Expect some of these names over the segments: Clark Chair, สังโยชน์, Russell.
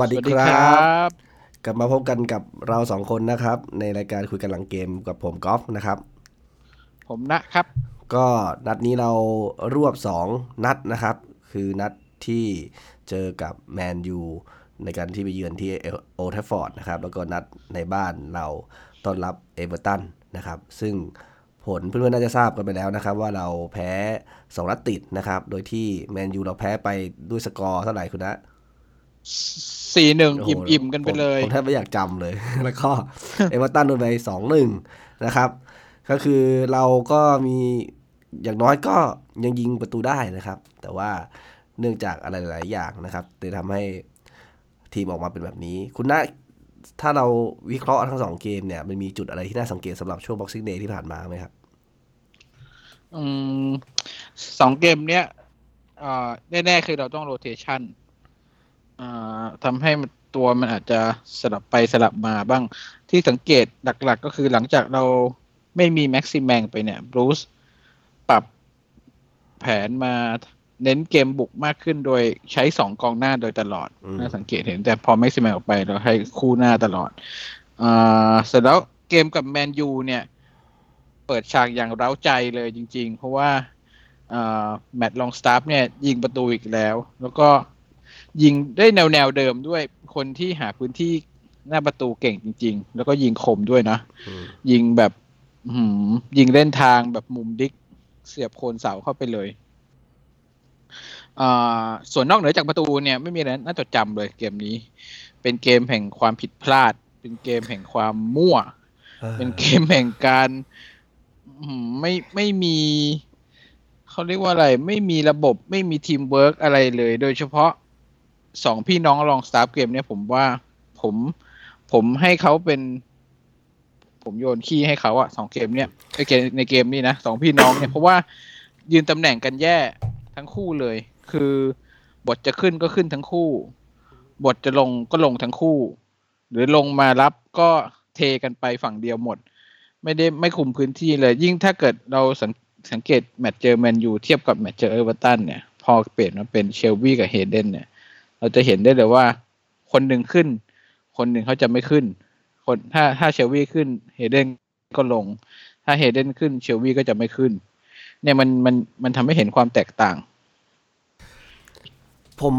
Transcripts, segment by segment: วัสดีครับกลับมาพบกันกับเราสองคนนะครับในรายการคุยกันหลังเกมกับผมกอล์ฟนะครับผมนะครับก็นัดนี้เรารวบ2นัดนะครับคือนัดที่เจอกับแมนยูในการที่ไปเยือนที่โอลด์แทฟฟอร์ดนะครับแล้วก็นัดในบ้านเราต้อนรับเอเวอร์ตันนะครับซึ่งผลเพื่อนๆน่าจะทราบกันไปแล้วนะครับว่าเราแพ้2นัดติดนะครับโดยที่แมนยูเราแพ้ไปด้วยสกอร์เท่าไหร่คุณนะ 4-1 อิ่มๆกันไปเลยผมแทบไม่อยากจำเลยแล้วก็เอเวอร์ตันโดนไป 2-1 นะครับก็คือเราก็มีอย่างน้อยก็ยังยิงประตูได้นะครับแต่ว่าเนื่องจากอะไรหลายอย่างนะครับเลยทำให้ทีมออกมาเป็นแบบนี้คุณนะถ้าเราวิเคราะห์ทั้ง2เกมเนี่ยมันมีจุดอะไรที่น่าสังเกตสำหรับช่วง Boxing Day ที่ผ่านมาไหมครับ2เกมเนี้ยแน่ๆคือเราต้องโรเทชั่นทำให้ตัวมันอาจจะสลับไปสลับมาบ้างที่สังเกตหลักๆก็คือหลังจากเราไม่มีแม็กซิแมงไปเนี่ยบรูซปรับแผนมาเน้นเกมบุกมากขึ้นโดยใช้2กองหน้าโดยตลอดน่าสังเกตเห็นแต่พอแม็กซิแมงออกไปเราให้คู่หน้าตลอดเสร็จแล้วเกมกับแมนยูเนี่ยเปิดฉากอย่างเร้าใจเลยจริงๆเพราะว่าแมตต์ลองสตาร์ฟเนี่ยยิงประตูอีกแล้วแล้วก็ยิงได้แนวเดิมด้วยคนที่หาพื้นที่หน้าประตูเก่งจริงๆแล้วก็ยิงคมด้วยนะยิงแบบยิงเล่นทางแบบมุมดิกเสียบโคนเสาเข้าไปเลยส่วนนอกเหนือจากประตูเนี่ยไม่มีอะไรน่าจดจำเลยเกมนี้เป็นเกมแห่งความผิดพลาดเป็นเกมแห่งความมั่วเป็นเกมแห่งการไม่มีเขาเรียกว่าอะไรไม่มีระบบไม่มีทีมเวิร์คอะไรเลยโดยเฉพาะ2พี่น้องลองสตาร์ฟเกมเนี่ยผมว่าผมให้เขาเป็นผมโยนขี้ให้เขาอะ2เกมเนี่ยในเกมนี้นะ2พี่น้องเนี่ยเพราะว่ายืนตำแหน่งกันแย่ทั้งคู่เลยคือบทจะขึ้นก็ขึ้นทั้งคู่บทจะลงก็ลงทั้งคู่หรือลงมารับก็เทกันไปฝั่งเดียวหมดไม่คุมพื้นที่เลยยิ่งถ้าเกิดเราสังเกตแมตช์เจอแมนยูเทียบกับแมตช์เจอเอเวอร์ตันเนี่ยพอเปลี่ยนมาเป็นเชลวีกับเฮเดนเนี่ยเราจะเห็นได้เลยว่าคนหนึ่งขึ้นคนหนึ่งเขาจะไม่ขึ้นคนถ้าเชลวีขึ้นเฮเดนก็ลงถ้าเฮเดนขึ้นเชลวีก็จะไม่ขึ้นเนี่ยมันทำให้เห็นความแตกต่างผม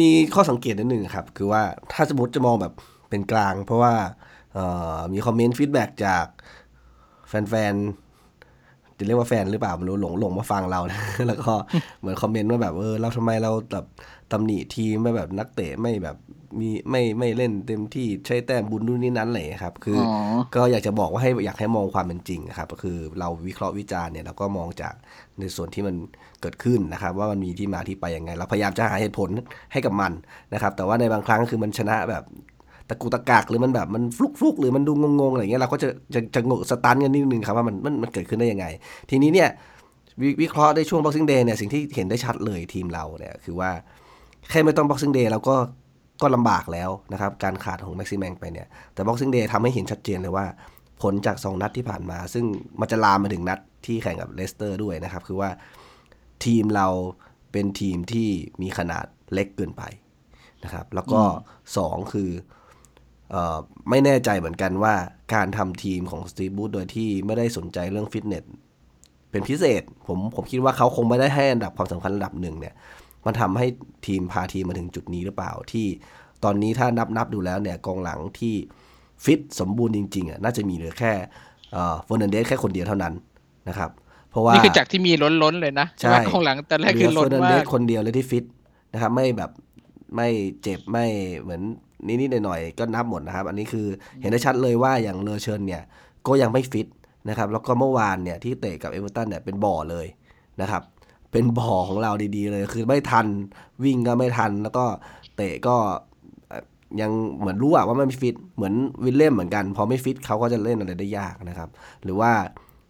มีข้อสังเกตนิดนึงครับคือว่าถ้าสมมติจะมองแบบเป็นกลางเพราะว่ามีคอมเมนต์ฟีดแบ็กจากแฟนๆจะเรียกว่าแฟนหรือเปล่าไม่รู้หลงมาฟังเรานะ แล้วก็เหมือนคอมเมนต์ว่าแบบเราทำไมเราแบบตำหนิทีมแบบนักเตะไม่แบบมีไม่เล่นเต็มที่ใช้แต้มบุญนู่นนี่นั่นเลยครับคือก็อยากจะบอกว่าอยากให้มองความเป็นจริงครับก็คือเราวิเคราะห์วิจารณ์เนี่ยเราก็มองจากในส่วนที่มันเกิดขึ้นนะครับว่ามันมีที่มาที่ไปยังไงเราพยายามจะหาเหตุผลให้กับมันนะครับแต่ว่าในบางครั้งคือมันชนะแบบตะกุตะกากหรือมันแบบมันฟลุกๆหรือมันดูงงๆอะไรอย่างเงี้ยเราก็จะงงสตันกันนิดนึงครับว่ามันเกิดขึ้นได้ยังไงทีนี้เนี่ยวิเคราะห์ในช่วง Boxing Day เนี่ยสิ่งที่เห็นได้ชัดเลยทีมเราเนี่ยคือว่าแค่ไม่ต้อง Boxing Day เราก็ลำบากแล้วนะครับการขาดของแม็กซิแมงไปเนี่ยแต่ Boxing Day ทำให้เห็นชัดเจนเลยว่าผลจาก2นัดที่ผ่านมาซึ่งมันจะลามมาถึงนัดที่แข่งกับเลสเตอร์ด้วยนะครับคือว่าทีมเราเป็นทีมที่มีขนาดเล็กเกินไปนะครับแล้วก็2คือไม่แน่ใจเหมือนกันว่าการทำทีมของสตีฟ บูธโดยที่ไม่ได้สนใจเรื่องฟิตเนสเป็นพิเศษผมคิดว่าเขาคงไม่ได้ให้อันดับความสำคัญระดับหนึ่งเนี่ยมันทำให้ทีมพาทีมมาถึงจุดนี้หรือเปล่าที่ตอนนี้ถ้านับดูแล้วเนี่ยกองหลังที่ฟิตสมบูรณ์จริงๆอ่ะน่าจะมีเหลือแค่เฟอร์นันเดสแค่คนเดียวเท่านั้นนะครับเพราะว่านี่คือจากที่มีล้นเลยนะใช่กองหลังแต่แรกคือล้นมากเฟอร์นันเดสคนเดียวเลยที่ฟิตนะครับไม่แบบไม่เจ็บไม่เหมือนนิดๆหน่อยๆก็นับหมดนะครับอันนี้คือเห็นได้ชัดเลยว่าอย่างเลอเชิญเนี่ยก็ยังไม่ฟิตนะครับแล้วก็เมื่อวานเนี่ยที่เตะกับเอเวอร์ตันเนี่ยเป็นบ่อเลยนะครับเป็นบ่อของเราดีๆเลยคือไม่ทันวิ่งก็ไม่ทันแล้วก็เตะก็ยังเหมือนรู้ว่ามันไม่ฟิตเหมือนวิลเล่มเหมือนกันพอไม่ฟิตเขาก็จะเล่นอะไรได้ยากนะครับหรือว่า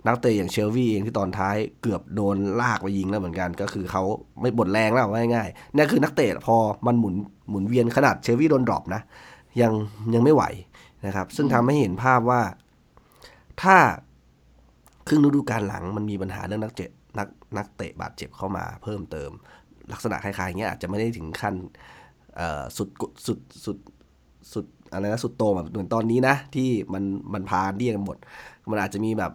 นักเตะอย่างเชลวีเองที่ตอนท้ายเกือบโดนลากไปยิงแล้วเหมือนกันก็คือเขาไม่บดแรงแล้วง่ายๆนี่คือนักเตะพอมันหมุนเวียนขนาดเชลวีโดนดรอปนะยังไม่ไหวนะครับซึ่งทำให้เห็นภาพว่าถ้าครึ่งฤดูกาลหลังมันมีปัญหาเรื่องนักเตะบาดเจ็บเข้ามาเพิ่มเติมลักษณะคล้ายๆอย่างเงี้ยอาจจะไม่ได้ถึงขั้น สุดอะไรนะสุดโตแบบเหมือนตอนนี้นะที่มันพาเดี่ยงกันหมดมันอาจจะมีแบบ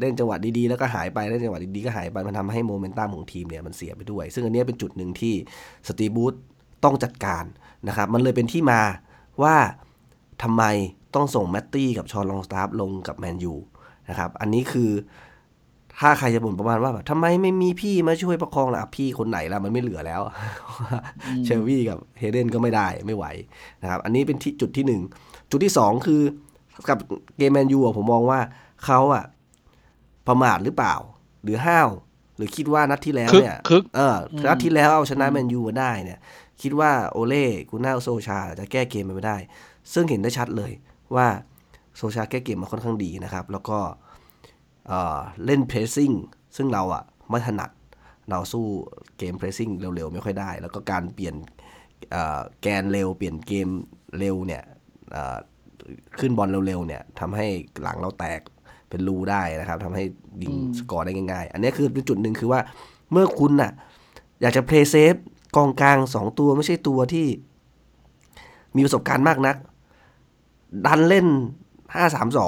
เล่นจังหวะดีๆแล้วก็หายไปเล่นจังหวะดีๆก็หายไปมันทำให้โมเมนตัมของทีมเนี่ยมันเสียไปด้วยซึ่งอันนี้เป็นจุดหนึ่งที่สตีฟบูธต้องจัดการนะครับมันเลยเป็นที่มาว่าทำไมต้องส่งแมตตี้กับชอนลองสตาฟลงกับแมนยูนะครับอันนี้คือถ้าใครจะบ่นประมาณว่าแบบทำไมไม่มีพี่มาช่วยประคองล่ะพี่คนไหนล่ะมันไม่เหลือแล้วเชลวี่กับเฮเดนก็ไม่ได้ไม่ไหวนะครับอันนี้เป็นที่จุดที่หนึ่งจุดที่สองคือกับเกมแมนยูผมมองว่าเขาอะประมาทหรือเปล่าหรือห้าวหรือคิดว่านัดที่แล้วเนี่ยนัดที่แล้วเอาชนะแมนยูมาได้เนี่ยคิดว่าโอเล่กูน่าโซชาจะแก้เกมมันไม่ได้ซึ่งเห็นได้ชัดเลยว่าโซชาแก้เกมมาค่อนข้างดีนะครับแล้วก็เล่นเพรสซิ่งซึ่งเราอ่ะไม่ถนัดเราสู้เกมเพรสซิ่งเร็วๆไม่ค่อยได้แล้วก็การเปลี่ยนแกนเร็วเปลี่ยนเกมเร็วเนี่ยขึ้นบอลเร็วๆเนี่ยทำให้หลังเราแตกเป็นรูได้นะครับทำให้ยิงสกอร์ได้ง่ายๆอันนี้คือจุดหนึ่งคือว่าเมื่อคุณน่ะอยากจะเพลย์เซฟกองกลาง2ตัวไม่ใช่ตัวที่มีประสบการณ์มากนักดันเล่น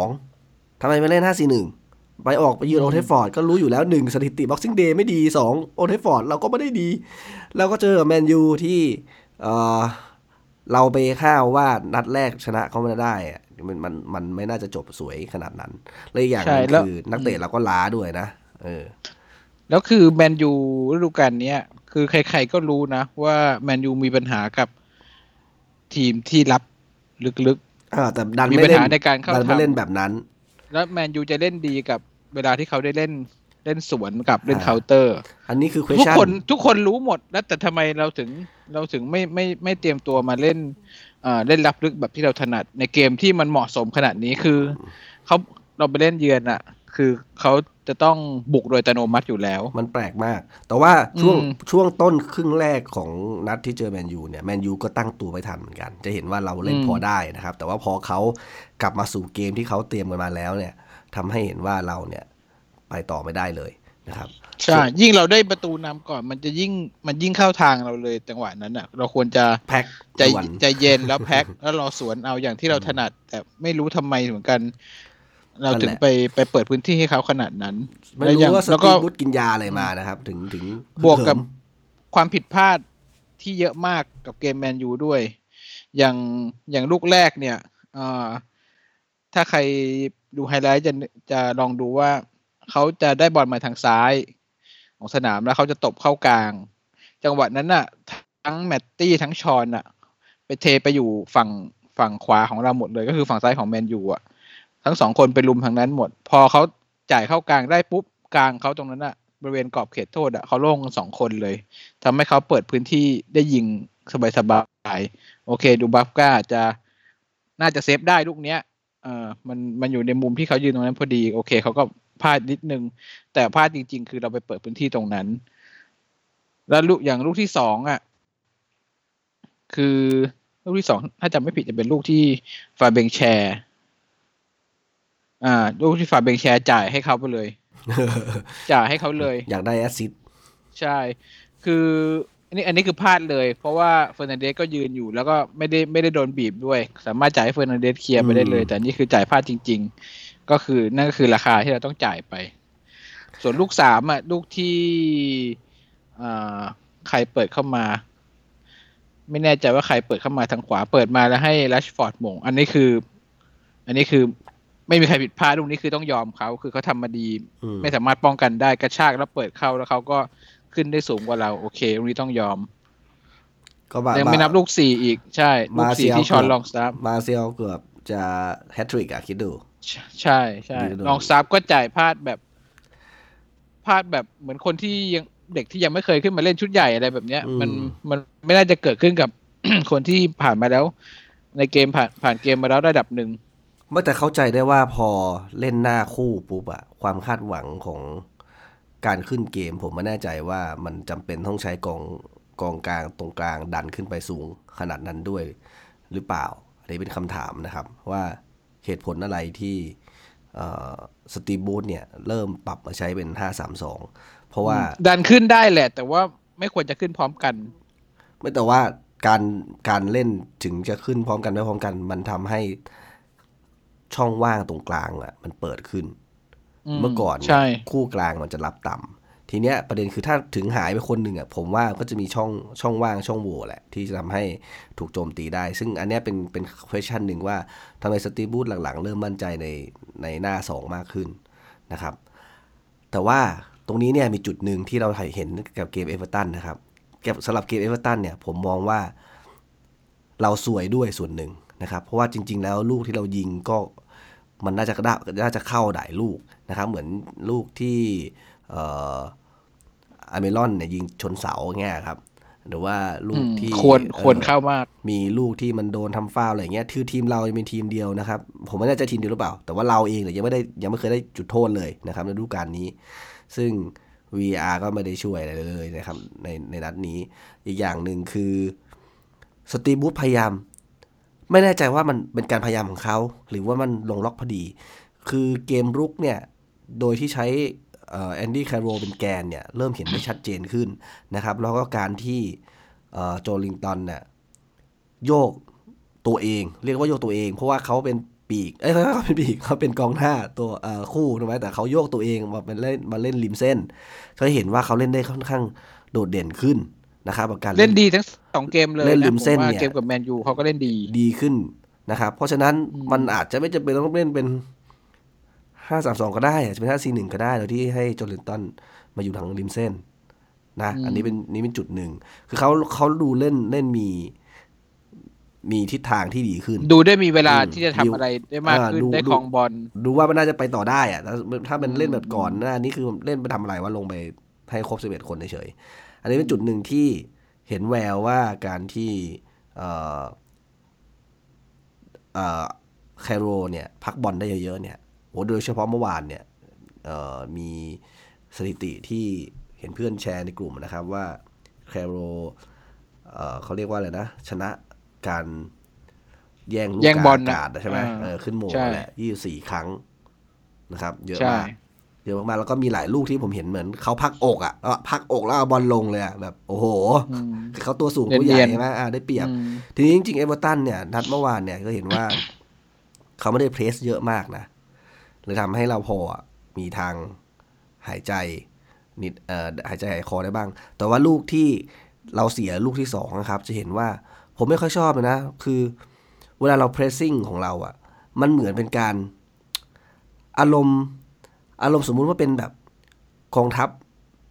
5-3-2 ทำไมไม่เล่น 5-4-1 ไปออกไปยืนโอลด์แทรฟฟอร์ดก็รู้อยู่แล้ว1สถิติบ็อกซิ่งเดย์ไม่ดี2โอลด์แทรฟฟอร์ดเราก็ไม่ได้ดีแล้วก็เจอแมนยูที่เราไปข้าวว่านัดแรกชนะเขาไม่ได้มันไม่น่าจะจบสวยขนาดนั้นเลยอย่างนึงคือนักเตะเราก็ล้าด้วยนะแล้วคือแมนยูฤดูกาลนี้คือใครๆก็รู้นะว่าแมนยูมีปัญหากับทีมที่รับลึกๆแต่ดันไม่เล่นในการเข้าทำเล่นแบบนั้นแล้วแมนยูจะเล่นดีกับเวลาที่เขาได้เล่นสวนกับเล่นเคาน์เตอร์อันนี้คือ question ทุกคนรู้หมดแล้วแต่ทำไมเราถึงไม่เตรียมตัวมาเล่นเล่นรับลึกแบบที่เราถนัดในเกมที่มันเหมาะสมขนาดนี้คือเราไปเล่นเยือนอ่ะคือเขาจะต้องบุกโดยอัตโนมัติอยู่แล้วมันแปลกมากแต่ว่าช่วงต้นครึ่งแรกของนัดที่เจอแมนยูเนี่ยแมนยูก็ตั้งตัวไม่ทันเหมือนกันจะเห็นว่าเราเล่นพอได้นะครับแต่ว่าพอเขากลับมาสู่เกมที่เขาเตรียมกันมาแล้วเนี่ยทำให้เห็นว่าเราเนี่ยไปต่อไม่ได้เลยนะครับใช่ยิ่งเราได้ประตูนำก่อนมันยิ่งเข้าทางเราเลยจังหวะนั้นอ่ะเราควรจะแพ็คใจเย็นแล้วแพ็คแล้วรอสวนเอาอย่างที่เราถนัดแต่ไม่รู้ทำไมเหมือนกันเราถึงไปเปิดพื้นที่ให้เขาขนาดนั้นไม่รู้ว่าสตีฟบูธกินยาอะไรมานะครับถึงบวกกับความผิดพลาดที่เยอะมากกับเกมแมนยูด้วยอย่างลูกแรกเนี่ยถ้าใครดูไฮไลท์จะลองดูว่าเขาจะได้บอลมาทางซ้ายของสนามแล้วเขาจะตบเข้ากลางจังหวะนั้นน่ะทั้งแมตตี้ทั้งชอนน่ะไปเทไปอยู่ฝั่งขวาของเราหมดเลยก็คือฝั่งซ้ายของแมนยูอ่ะทั้งสองคนไปลุมทางนั้นหมดพอเขาจ่ายเข้ากลางได้ปุ๊บกลางเขาตรงนั้นน่ะบริเวณกรอบเขตโทษอ่ะเขาโล่งกันสองคนเลยทำให้เขาเปิดพื้นที่ได้ยิงสบายๆโอเคดูบัฟก้าจะน่าจะเซฟได้ลูกเนี้ยมันอยู่ในมุมที่เขายืนตรงนั้นพอดีโอเคเขาก็พลาดนิดนึงแต่พลาดจริงๆคือเราไปเปิดพื้นที่ตรงนั้นแล้วลูกอย่างลูกที่สองอ่ะคือลูกที่สองถ้าจำไม่ผิดจะเป็นลูกที่ฟาเบงแชร์ลูกที่ฟาเบงแชร์จ่ายให้เขาไปเลย จ่ายให้เขาเลยอยากได้แอสซิสต์ใช่คืออันนี้คือพลาดเลยเพราะว่าเฟอร์นันเดสก็ยืนอยู่แล้วก็ไม่ได้โดนบีบด้วยสามารถจ่ายให้เฟอร์นันเดสเคลียร์ไปได้เลยแต่นี่คือจ่ายพลาดจริงๆก็คือนั่นก็คือราคาที่เราต้องจ่ายไปส่วนลูก3อ่ะลูกที่ใครเปิดเข้ามาไม่แน่ใจว่าใครเปิดเข้ามาทางขวาเปิดมาแล้วให้แรชฟอร์ดมงอันนี้คือไม่มีใครผิดพลาดลูกนี้คือต้องยอมเขาคือเขาทำมาดีไม่สามารถป้องกันได้กระชากแล้วเปิดเข้าแล้วเขาก็ขึ้นได้สูงกว่าเราโอเคลูกนี้ต้องยอมก็ยังไม่นับลูก4อีกใช่ลูก4ที่ชอนลองสตาร์มาเซลเกือบจะแฮตทริกอ่ะคิดดูใช่ๆลองสตาร์ก็จ่ายพลาดแบบเหมือนคนที่ยังเด็กที่ยังไม่เคยขึ้นมาเล่นชุดใหญ่อะไรแบบเนี้ยมันไม่น่าจะเกิดขึ้นกับ คนที่ผ่านมาแล้วในเกมผ่านเกมมาแล้วระดับนึงเมื่อแต่เข้าใจได้ว่าพอเล่นหน้าคู่ปุ๊บอะความคาดหวังของการขึ้นเกมผมไม่แน่ใจว่ามันจำเป็นต้องใช้กองกลางตรงกลางดันขึ้นไปสูงขนาดนั้นด้วยหรือเปล่าอันนี้เป็นคำถามนะครับว่าเหตุผลอะไรที่สตีฟบูธเนี่ยเริ่มปรับมาใช้เป็น 5-3-2 เพราะว่าดันขึ้นได้แหละแต่ว่าไม่ควรจะขึ้นพร้อมกันไม่แต่ว่า การเล่นถึงจะขึ้นพร้อมกันไม่พร้อมกันมันทำให้ช่องว่างตรงกลางอ่ะมันเปิดขึ้นเมื่อก่อนคู่กลางมันจะรับต่ำทีเนี้ยประเด็นคือถ้าถึงหายไปคนหนึ่งอ่ะผมว่าก็จะมีช่องว่างช่องโหว่แหละที่จะทำให้ถูกโจมตีได้ซึ่งอันเนี้ยเป็น question หนึ่งว่าทำไมสตีฟบูธหลังๆเริ่มมั่นใจในหน้า2มากขึ้นนะครับแต่ว่าตรงนี้เนี่ยมีจุดหนึ่งที่เราเห็นกับเกมเอเวอร์ตันนะครับสำหรับเกมเอเวอร์ตันเนี่ยผมมองว่าเราสวยด้วยส่วนหนึ่งนะครับเพราะว่าจริงๆแล้วลูกที่เรายิงก็มันน่าจะเข้าหลายลูกนะครับเหมือนลูกที่อเมรอนเนี่ยยิงชนเสาเงี้ยครับหรือว่าลูกที่ควรเข้ามากมีลูกที่มันโดนทำฟาวล์อะไรเงี้ยคือทีมเราเป็นทีมเดียวนะครับผมไม่แน่ใจทีมเดียวหรือเปล่าแต่ว่าเราเองเนี่ยยังไม่เคยได้จุดโทษเลยนะครับในฤดูกาลนี้ซึ่ง VR ก็ไม่ได้ช่วยอะไรเลยนะครับในนัดนี้อีกอย่างหนึ่งคือสตีฟบูธพยายามไม่แน่ใจว่ามันเป็นการพยายามของเขาหรือว่ามันลงล็อกพอดีคือเกมรุกเนี่ยโดยที่ใช้แอนดี้แคโรเป็นแกนเนี่ยเริ่มเห็นได้ชัดเจนขึ้นนะครับแล้วก็การที่โจลิงตันเนี่ยโยกตัวเองเรียกว่าโยกตัวเองเพราะว่าเขาเป็นปีกเขาเป็นปีกเขาเป็นกองหน้าตัวคู่ถูกไหมแต่เขาโยกตัวเองมาเล่นริมเส้นจะเห็นว่าเขาเล่นได้ค่อนข้างโดดเด่นขึ้นนะครับการเล่นดีทั้ง2เกมเลยเล่นริมเส้นเนี่ยเกมกับแมนยูเขาก็เล่นดีขึ้นนะครับเพราะฉะนั้นมันอาจจะไม่จำเป็นต้องเล่นเป็น5-3-2ก็ได้อาจจะเป็น5-4-1ก็ได้โดยที่ให้จอร์แดนตันมาอยู่ทางริมเส้นนะอันนี้เป็นจุดหนึ่งคือเขาดูเล่นมีทิศทางที่ดีขึ้นดูได้มีเวลาที่จะทำอะไรได้มากขึ้นได้ครองบอลดูว่ามันน่าจะไปต่อได้อะถ้ามันเล่นแบบก่อนหน้านี้คือเล่นไปทำอะไรว่าลงไปให้ครบ11คนเฉยอันนี้เป็นจุดหนึ่งที่เห็นแววว่าการที่ไคโรเนี่ยพักบอลได้เยอะๆเนี่ยโดยเฉพาะเมื่อวานเนี่ยมีสถิติที่เห็นเพื่อนแชร์ในกลุ่มนะครับว่าไคโรเขาเรียกว่าอะไรนะชนะการแย่งลูกบอลอากาศใช่ไหมขึ้นโหม่แหละ24 ครั้งนะครับเยอะมากแล้วก็มีหลายลูกที่ผมเห็นเหมือนเขาพักอกแล้วเอาบอลลงเลยอ่ะแบบโอ้โหเขาตัวสูงตัวใหญ่ใช่ไหมได้เปรียบทีนี้จริงๆเอเวอร์ตันเนี่ยนัดเมื่อวานเนี่ยก็เห็นว่าเขาไม่ได้เพรสเยอะมากนะเลยทำให้เราพอมีทางหายใจนิดหายใจหายคอได้บ้างแต่ว่าลูกที่เราเสียลูกที่2นะครับจะเห็นว่าผมไม่ค่อยชอบนะคือเวลาเราเพรสซิ่งของเราอ่ะมันเหมือนเป็นการอารมณ์สมมุติว่าเป็นแบบกองทัพ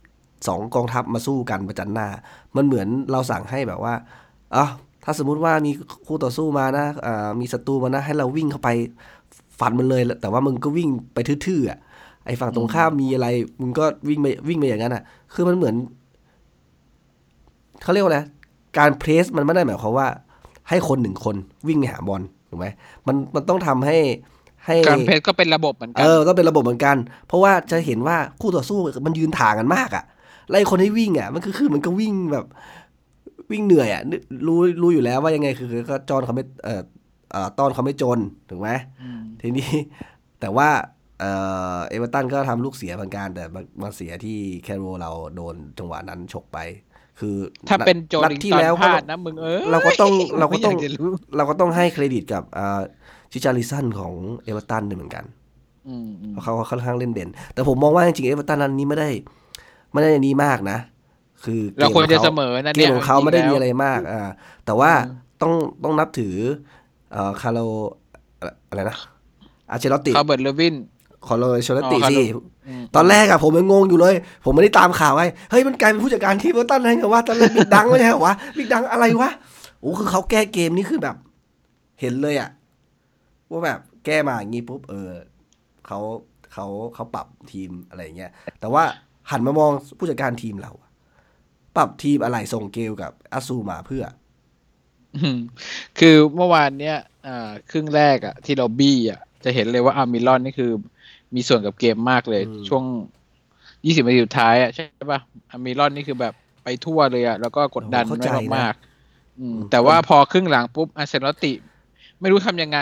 2กองทัพมาสู้กันประจันหน้ามันเหมือนเราสั่งให้แบบว่าถ้าสมมุติว่ามีคู่ต่อสู้มานะมีศัตรูมานะให้เราวิ่งเข้าไปฟันมันเลยแต่ว่ามึงก็วิ่งไปทื่อๆอ่ะไอ้ฝั่งตรงข้ามมีอะไรมึงก็วิ่งไปอย่างนั้นน่ะคือมันเหมือนเค้าเรียกว่าอะไรการเพรสมันไม่ได้หมายความว่าให้คน1คนวิ่งไปหาบอลถูกมั้ยมันต้องทำให้การเพรสก็เป็นระบบเหมือนกันต้องเป็นระบบเหมือนกันเพราะว่าจะเห็นว่าคู่ต่อสู้มันยืนถ่างกันมากอ่ะไล่คนให้วิ่งอ่ะมันคือมันก็วิ่งแบบวิ่งเหนื่อยอ่ะรู้อยู่แล้วว่ายังไงคือก็จอนเขาไม่ต้อนเขาไม่จนถูกไหมทีนี้แต่ว่าเอเวอร์ตันก็ทำลูกเสียเหมือนกันแต่มาเสียที่แคโรเราโดนจังหวะนั้นฉกไปคือถ้าเป็นโจลิงตันพลาดนะมึงเราก็ต้องให้เครดิตกับชิชาริสันของเอเวอร์ตันด้วยเหมือนกันเพราะเขาค่อนข้างเล่นเด่นแต่ผมมองว่าจริงๆเอเวอร์ตันนั้นนี้ไม่ได้นี้มากนะคือเกมของเขาไม่ได้มีอะไรมากแต่ว่าต้องนับถือคาร์โลอะไรนะอาเชลอตติคาร์เบิร์ตเลวินคาร์โลอาเชลอตติสิตอนแรกอะผมยังงงอยู่เลยผมไม่ได้ตามข่าวไอ้เฮ้ยมันกลายเป็นผู้จัดการทีมเอเวอร์ตันได้ไงวะตอนแรกบิ๊กดังไม่ใช่เหรอวะบิ๊กดังอะไรวะโอ้คือเขาแก้เกมนี่คือแบบเห็นเลยอะว่าแบบแก้มาอย่างงี้ปุ๊บเขาปรับทีมอะไรอย่างเงี้ยแต่ว่าหันมามองผู้จัดการทีมเราปรับทีมอะไรส่งเกลกับอาซูมาเพื่อคือเมื่อวานเนี้ยครึ่งแรกอ่ะที่เราบี้อ่ะจะเห็นเลยว่าอาร์มิลอนนี่คือมีส่วนกับเกมมากเลยช่วง20นาทีสุดท้ายอ่ะใช่ป่ะอาร์มิลอนนี่คือแบบไปทั่วเลยอ่ะแล้วก็กดดันมากๆแต่ว่าพอครึ่งหลังปุ๊บอาร์เซนอลติไม่รู้ทำยังไง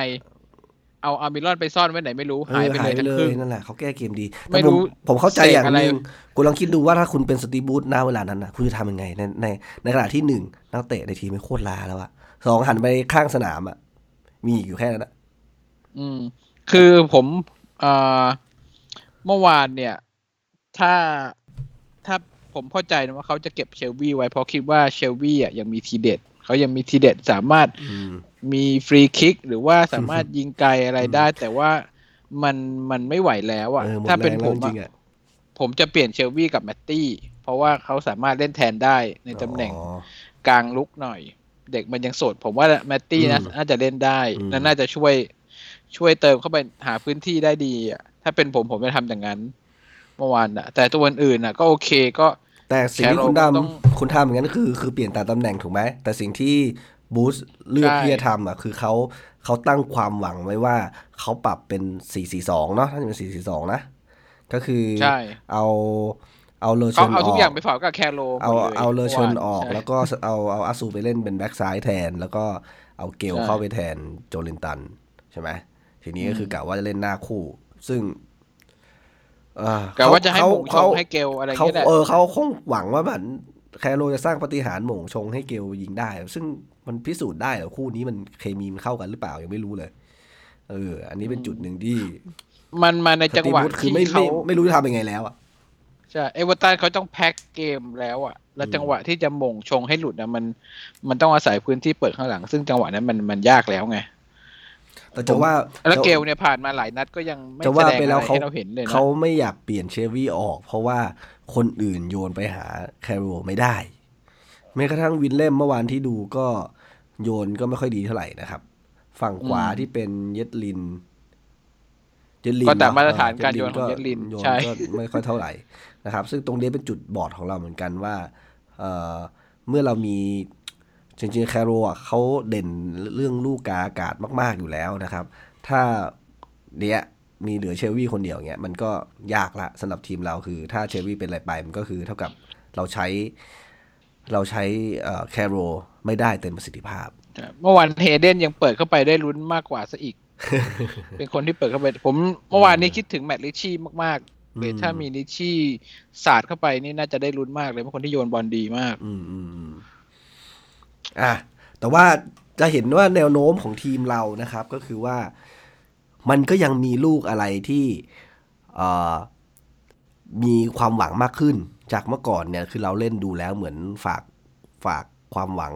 เอาอาร์มิลอนไปซ่อนไว้ไหนไม่รู้หายไปเลยทั้งคืนนั่นแหละเขาแก้เกมดีไม่รู้ผมเข้าใจอย่างนึงคุณลองคิดดูว่าถ้าคุณเป็นสตีฟบูธณเวลานั้นนะคุณจะทำยังไงในขณะที่1นักเตะในทีมไม่โคตรลาแล้วอะ2หันไปข้างสนามอะมีอยู่แค่นั้นนะคือผมเมื่อวานเนี่ยถ้าผมเข้าใจนะว่าเขาจะเก็บเชลวี่ไว้เพราะคิดว่าเชลวี่อ่ะยังมีทีเด็ดเขายังมีทีเด็ดสามารถมีฟรีคิกหรือว่าสามารถยิงไกลอะไรได้แต่ว่ามันไม่ไหวแล้วอ่ะถ้าเป็นผมอ่ะผมจะเปลี่ยนเชลวี่กับแมตตี้เพราะว่าเขาสามารถเล่นแทนได้ในตำแหน่งกลางลุกหน่อยเด็กมันยังสดผมว่าแมตตี้น่าจะเล่นได้และน่าจะช่วยเติมเข้าไปหาพื้นที่ได้ดีอ่ะถ้าเป็นผมจะทำอย่างนั้นเมื่อวานน่ะแต่ตัวอื่นน่ะก็โอเคก็แต่สิ่งที่คุณทำอย่างนั้นคือเปลี่ยนตามตำแหน่งถูกไหมแต่สิ่งที่บูสเลือกที่จะทำอ่ะคือเขาตั้งความหวังไว้ว่าเขาปรับเป็น 4-4-2 เนาะถ้าจะเป็น4-4-2นะก็คือเอาเลอเชนออกเอาทุกอย่างไปฝากกับแคโรเอาเลอเชนออกแล้วก็เอาอาซูไปเล่นเป็นแบ็คซ้ายแทนแล้วก็เอาเกลเข้าไปแทนโจลินตันใช่ไหมทีนี้ก็คือกะว่าจะเล่นหน้าคู่ซึ่งกะว่าจะให้หม่งชงให้เกลอะไรอย่างเงี้ยแหละเขาคงหวังว่าแบบแคโรจะสร้างปาฏิหาริย์หม่งชงให้เกลยิงได้ซึ่งมันพิสูจน์ได้เหรอคู่นี้มันเคมีมันเข้ากันหรือเปล่ายังไม่รู้เลยอันนี้เป็นจุดหนึ่งที่มันมาในจังหวะที่เขาไม่รู้จะทำยังไงแล้วอ่ะใช่เอเวอร์ตันเขาต้องแพ็คเกมแล้วอ่ะแล้วจังหวะที่จะหม่งชงให้หลุดนะมันต้องอาศัยพื้นที่เปิดข้างหลังซึ่งจังหวะนั้นมันยากแล้วไงแต่จะว่าแล้วเกลเนี่ยผ่านมาหลายนัดก็ยังไม่แสดงอะไรให้เราเห็นเลยนะเขาไม่อยากเปลี่ยนเชวี่ออกเพราะว่าคนอื่นโยนไปหาแคโรไม่ได้แม้กระทั่งวินเล่มเมื่อวานที่ดูก็โยนก็ไม่ค่อยดีเท่าไหร่นะครับฝั่งขวาที่เป็นเยดลินก็ตามมาตรฐานการโยนของเยดลินโยนก็ไม่ค่อยเท่าไหร่นะครับซึ่งตรงนี้เป็นจุดบอดของเราเหมือนกันว่าเมื่อเรามีจริงๆแคโรอ่ะเขาเด่นเรื่องลูกกาอากาศมากๆอยู่แล้วนะครับถ้าเนี้ยมีเหลือเชลวี่คนเดียวเงี้ยมันก็ยากละสำหรับทีมเราคือถ้าเชลวี่เป็นอะไรไปมันก็คือเท่ากับเราใช้แคโรไม่ได้เต็มประสิทธิภาพเมื่อวานเฮเดนยังเปิดเข้าไปได้ลุ้นมากกว่าซะอีก เป็นคนที่เปิดเข้าไปผมเมื่อวานนี้คิดถึงแมตต์ลิชชี่มากๆเลยถ้ามีลิชชี่สาดเข้าไปนี่น่าจะได้ลุ้นมากเลยเป็นคนที่โยนบอลดีมากแต่ว่าจะเห็นว่าแนวโน้มของทีมเรานะครับก็คือว่ามันก็ยังมีลูกอะไรที่มีความหวังมากขึ้นจากเมื่อก่อนเนี่ยคือเราเล่นดูแล้วเหมือนฝากความหวัง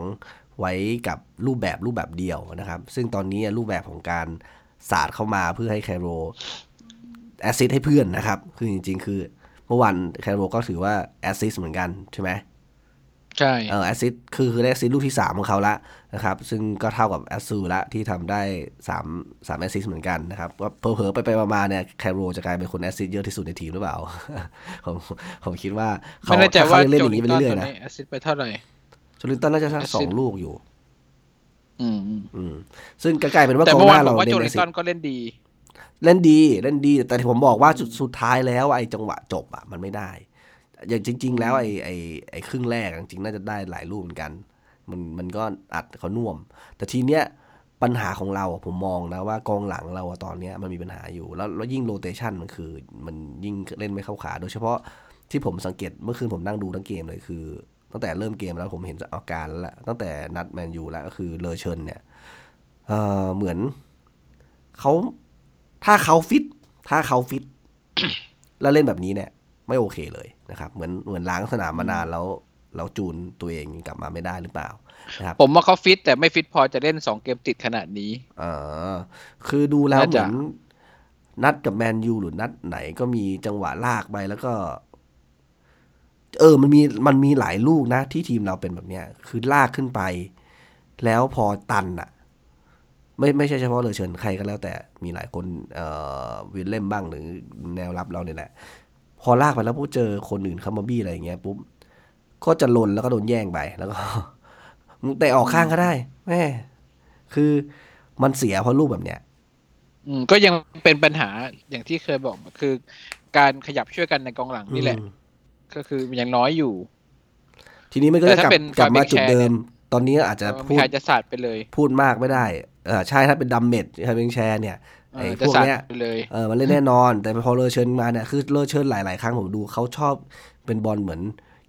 ไว้กับรูปแบบเดียวนะครับซึ่งตอนนี้รูปแบบของการสาดเข้ามาเพื่อให้แคโรแอสซิสต์ให้เพื่อนนะครับคือจริงๆคือเมื่อวันแคโรก็ถือว่าแอสซิสต์เหมือนกันใช่ไหมใช่แอสซิสต์คือได้แอสซิสต์ลูกที่3ของเขาละนะครับซึ่งก็เท่ากับแอสซูละที่ทำได้3แอสซิสต์เหมือนกันนะครับก็เผลอๆไปๆมาๆเนี่ยแคโรจะกลายเป็นคนแอสซิสต์เยอะที่สุดในทีมหรือเปล่า ผมคิดว่าเขาเล่นอย่างนี้ไปเรื่อยๆนะแอสซิสต์ไปเท่าไหร่โจลินตันน่าจะทั้ง2ลูกอยู่ซึ่งกลายเป็นว่ากองหน้าเราเล่นแอสซิสต์แต่เมื่อวานผมว่าโจลินตันก็เล่นดีแต่ผมบอกว่าสุดท้ายแล้วไอ้จังหวะจบอ่ะมันไม่ได้อย่างจริงๆแล้วไอ้ครึ่งแรกจริงๆน่าจะได้หลายลูกเหมือนกันมันก็อัดเขาน่วมแต่ทีเนี้ยปัญหาของเราผมมองนะว่ากองหลังเราตอนเนี้ยมันมีปัญหาอยู่แล้วยิ่งโรเตชันมันยิ่งเล่นไม่เข้าขาโดยเฉพาะที่ผมสังเกตเมื่อคืนผมนั่งดูทั้งเกมเลยคือตั้งแต่เริ่มเกมแล้วผมเห็นอาการแล้วละตั้งแต่นัดแมนยูแล้วก็คือเลอเชิญเนี่ยเหมือนเขาถ้าเขาฟิต แล้วเล่นแบบนี้เนี่ยไม่โอเคเลยนะครับเหมือนล้างสนามมานานแล้วจูนตัวเองกลับมาไม่ได้หรือเปล่านะครับผมว่าเขาฟิตแต่ไม่ฟิตพอจะเล่น2เกมติดขนาดนี้คือดูแล้วเหมือนนัดกับแมนยูหรือนัดไหนก็มีจังหวะลากไปแล้วก็มันมีหลายลูกนะที่ทีมเราเป็นแบบเนี้ยคือลากขึ้นไปแล้วพอตันอ่ะไม่ใช่เฉพาะเลยเชิญใครก็แล้วแต่มีหลายคนวินเล่มบ้างหรือแนวรับเราเนี่ยแหละพอลากไปแล้วพวกเจอคนอื่นเข้ามาบี้อะไรอย่างเงี้ยปุ๊บก็จะหล่นแล้วก็โดนแย่งไปแล้วก็มึงเตะออกข้างก็ได้แม่คือมันเสียเพราะลูกแบบเนี้ยก็ยังเป็นปัญหาอย่างที่เคยบอกคือการขยับช่วยกันในกองหลังนี่แหละก็คือยังน้อยอยู่ทีนี้มันก็จะกลับมาจุดเดิมตอนนี้อาจจะพูดจะสาดไปเลยพูดมากไม่ได้ใช่ถ้าเป็นดัมเมจถ้าเป็นแชร์เนี่ย พวกเนี้ยมันเล่นแน่นอนแต่พอเลอเชิญมาเนี่ยคือเลอเชิญหลายๆครั้งผมดูเขาชอบเป็นบอลเหมือน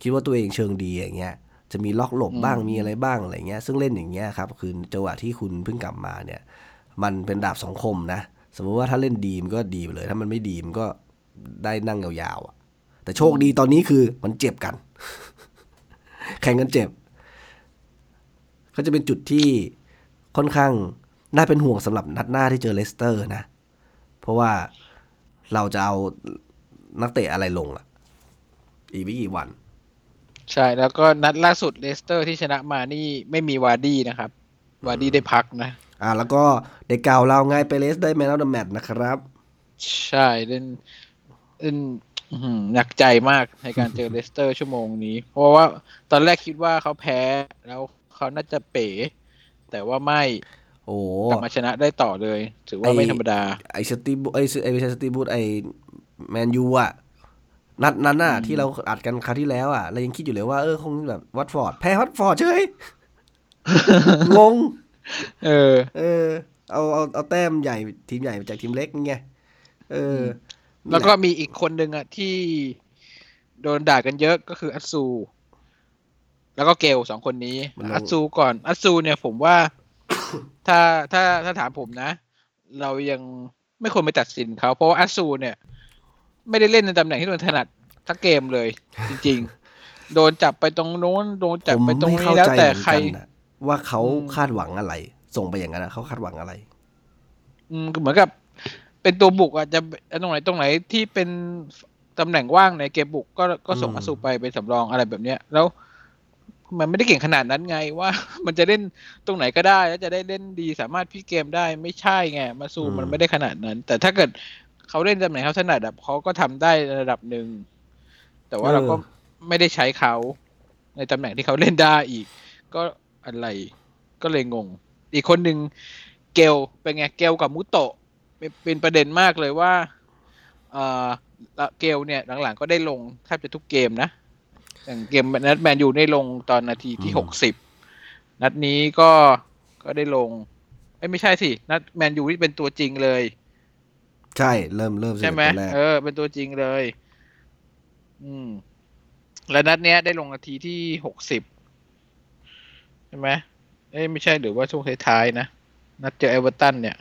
คิดว่าตัวเองเชิงดีอย่างเงี้ยจะมีล็อกหลบบ้างมีอะไรบ้างอะไรเงี้ยซึ่งเล่นอย่างเงี้ยครับคือจังหวะที่คุณเพิ่งกลับมาเนี่ยมันเป็นดาบสองคมนะสมมติว่าถ้าเล่นดีมันก็ดีไปเลยถ้ามันไม่ดีมันก็ได้นั่งยาวๆแต่โชคดีตอนนี้คือมันเจ็บกัน แข่งกันเจ็บก็จะเป็นจุดที่ค่อนข้างน่าเป็นห่วงสำหรับนัดหน้าที่เจอเลสเตอร์นะเพราะว่าเราจะเอานักเตะอะไรลงล่ะอีกไม่กี่วันใช่แล้วก็นัดล่าสุดเลสเตอร์ที่ชนะมานี่ไม่มีวาร์ดี้นะครับวาร์ดี้ได้พักนะแล้วก็เด็กเก่าเราไงไปเลสได้แมนออฟเดอะแมตช์นะครับใช่เล่นหนักใจมากในการเจอเลสเตอร์ชั่วโมงนี้เพราะว่าตอนแรกคิดว่าเขาแพ้แล้วเขาน่าจะเป๋แต่ว่าไม่กลับมาชนะได้ต่อเลยถือว่าไม่ธรรมดาไอสตีบูดไอแมนยูอ่ะนัดนั้นน่ะที่เราอัดกันคราวที่แล้วอ่ะเรายังคิดอยู่เลยว่าคงแบบวัตฟอร์ดแพ้วัตฟอร์ดเฉย งงเอาแต้มใหญ่ทีมใหญ่จากทีมเล็กไงแล้วก็มีอีกคนนึงอ่ะที่โดนด่ากันเยอะก็คืออัตซูแล้วก็เกลสองคนนี้อัตซูก่อนอัตซูเนี่ยผมว่า ถ้าถามผมนะเรายังไม่ควรไปตัดสินเขาเพราะว่าอัตซูเนี่ยไม่ได้เล่นในตำแหน่งที่มันถนัดทั้งเกมเลยจริงๆโดนจับไปตรงโน้นโดนจับไปตรงนี้แล้วแต่ใครว่าเขาคาดหวังอะไรส่งไปอย่างนั้นนะเขาคาดหวังอะไรเหมือนกับเป็นตัวบุกอาจจะตรงไหนที่เป็นตำแหน่งว่างในเกมบุกก็ส่งอัตซูไปเป็นสำรองอะไรแบบเนี้ยแล้วมันไม่ได้เก่งขนาดนั้นไงว่ามันจะเล่นตรงไหนก็ได้แล้วจะได้เล่นดีสามารถพลิกเกมได้ไม่ใช่ไงมาสู้มันไม่ได้ขนาดนั้นแต่ถ้าเกิดเขาเล่นตำแหน่งเขาถนัดเขาก็ทำได้ระดับหนึ่งแต่ว่าเราก็ไม่ได้ใช้เขาในตำแหน่งที่เขาเล่นได้อีกก็อะไรก็เลยงงอีกคนหนึ่งเกลเป็นไงเกลกับมุโตะเป็นประเด็นมากเลยว่าเกลเนี่ยหลังๆก็ได้ลงแทบจะทุกเกมนะอย่างเกมนัดแมนยูได้ลงตอนนาทีที่60นัดนี้ก็ได้ลงไม่ใช่สินัดแมนยูที่เป็นตัวจริงเลยใช่เริ่มใช่ไหมเป็นตัวจริงเลยและนัดเนี้ยได้ลงนาทีที่60ใช่ไหมไม่ใช่หรือว่าช่วงท้ายๆนะนัดเจอเอเวอร์ตันเนี่ย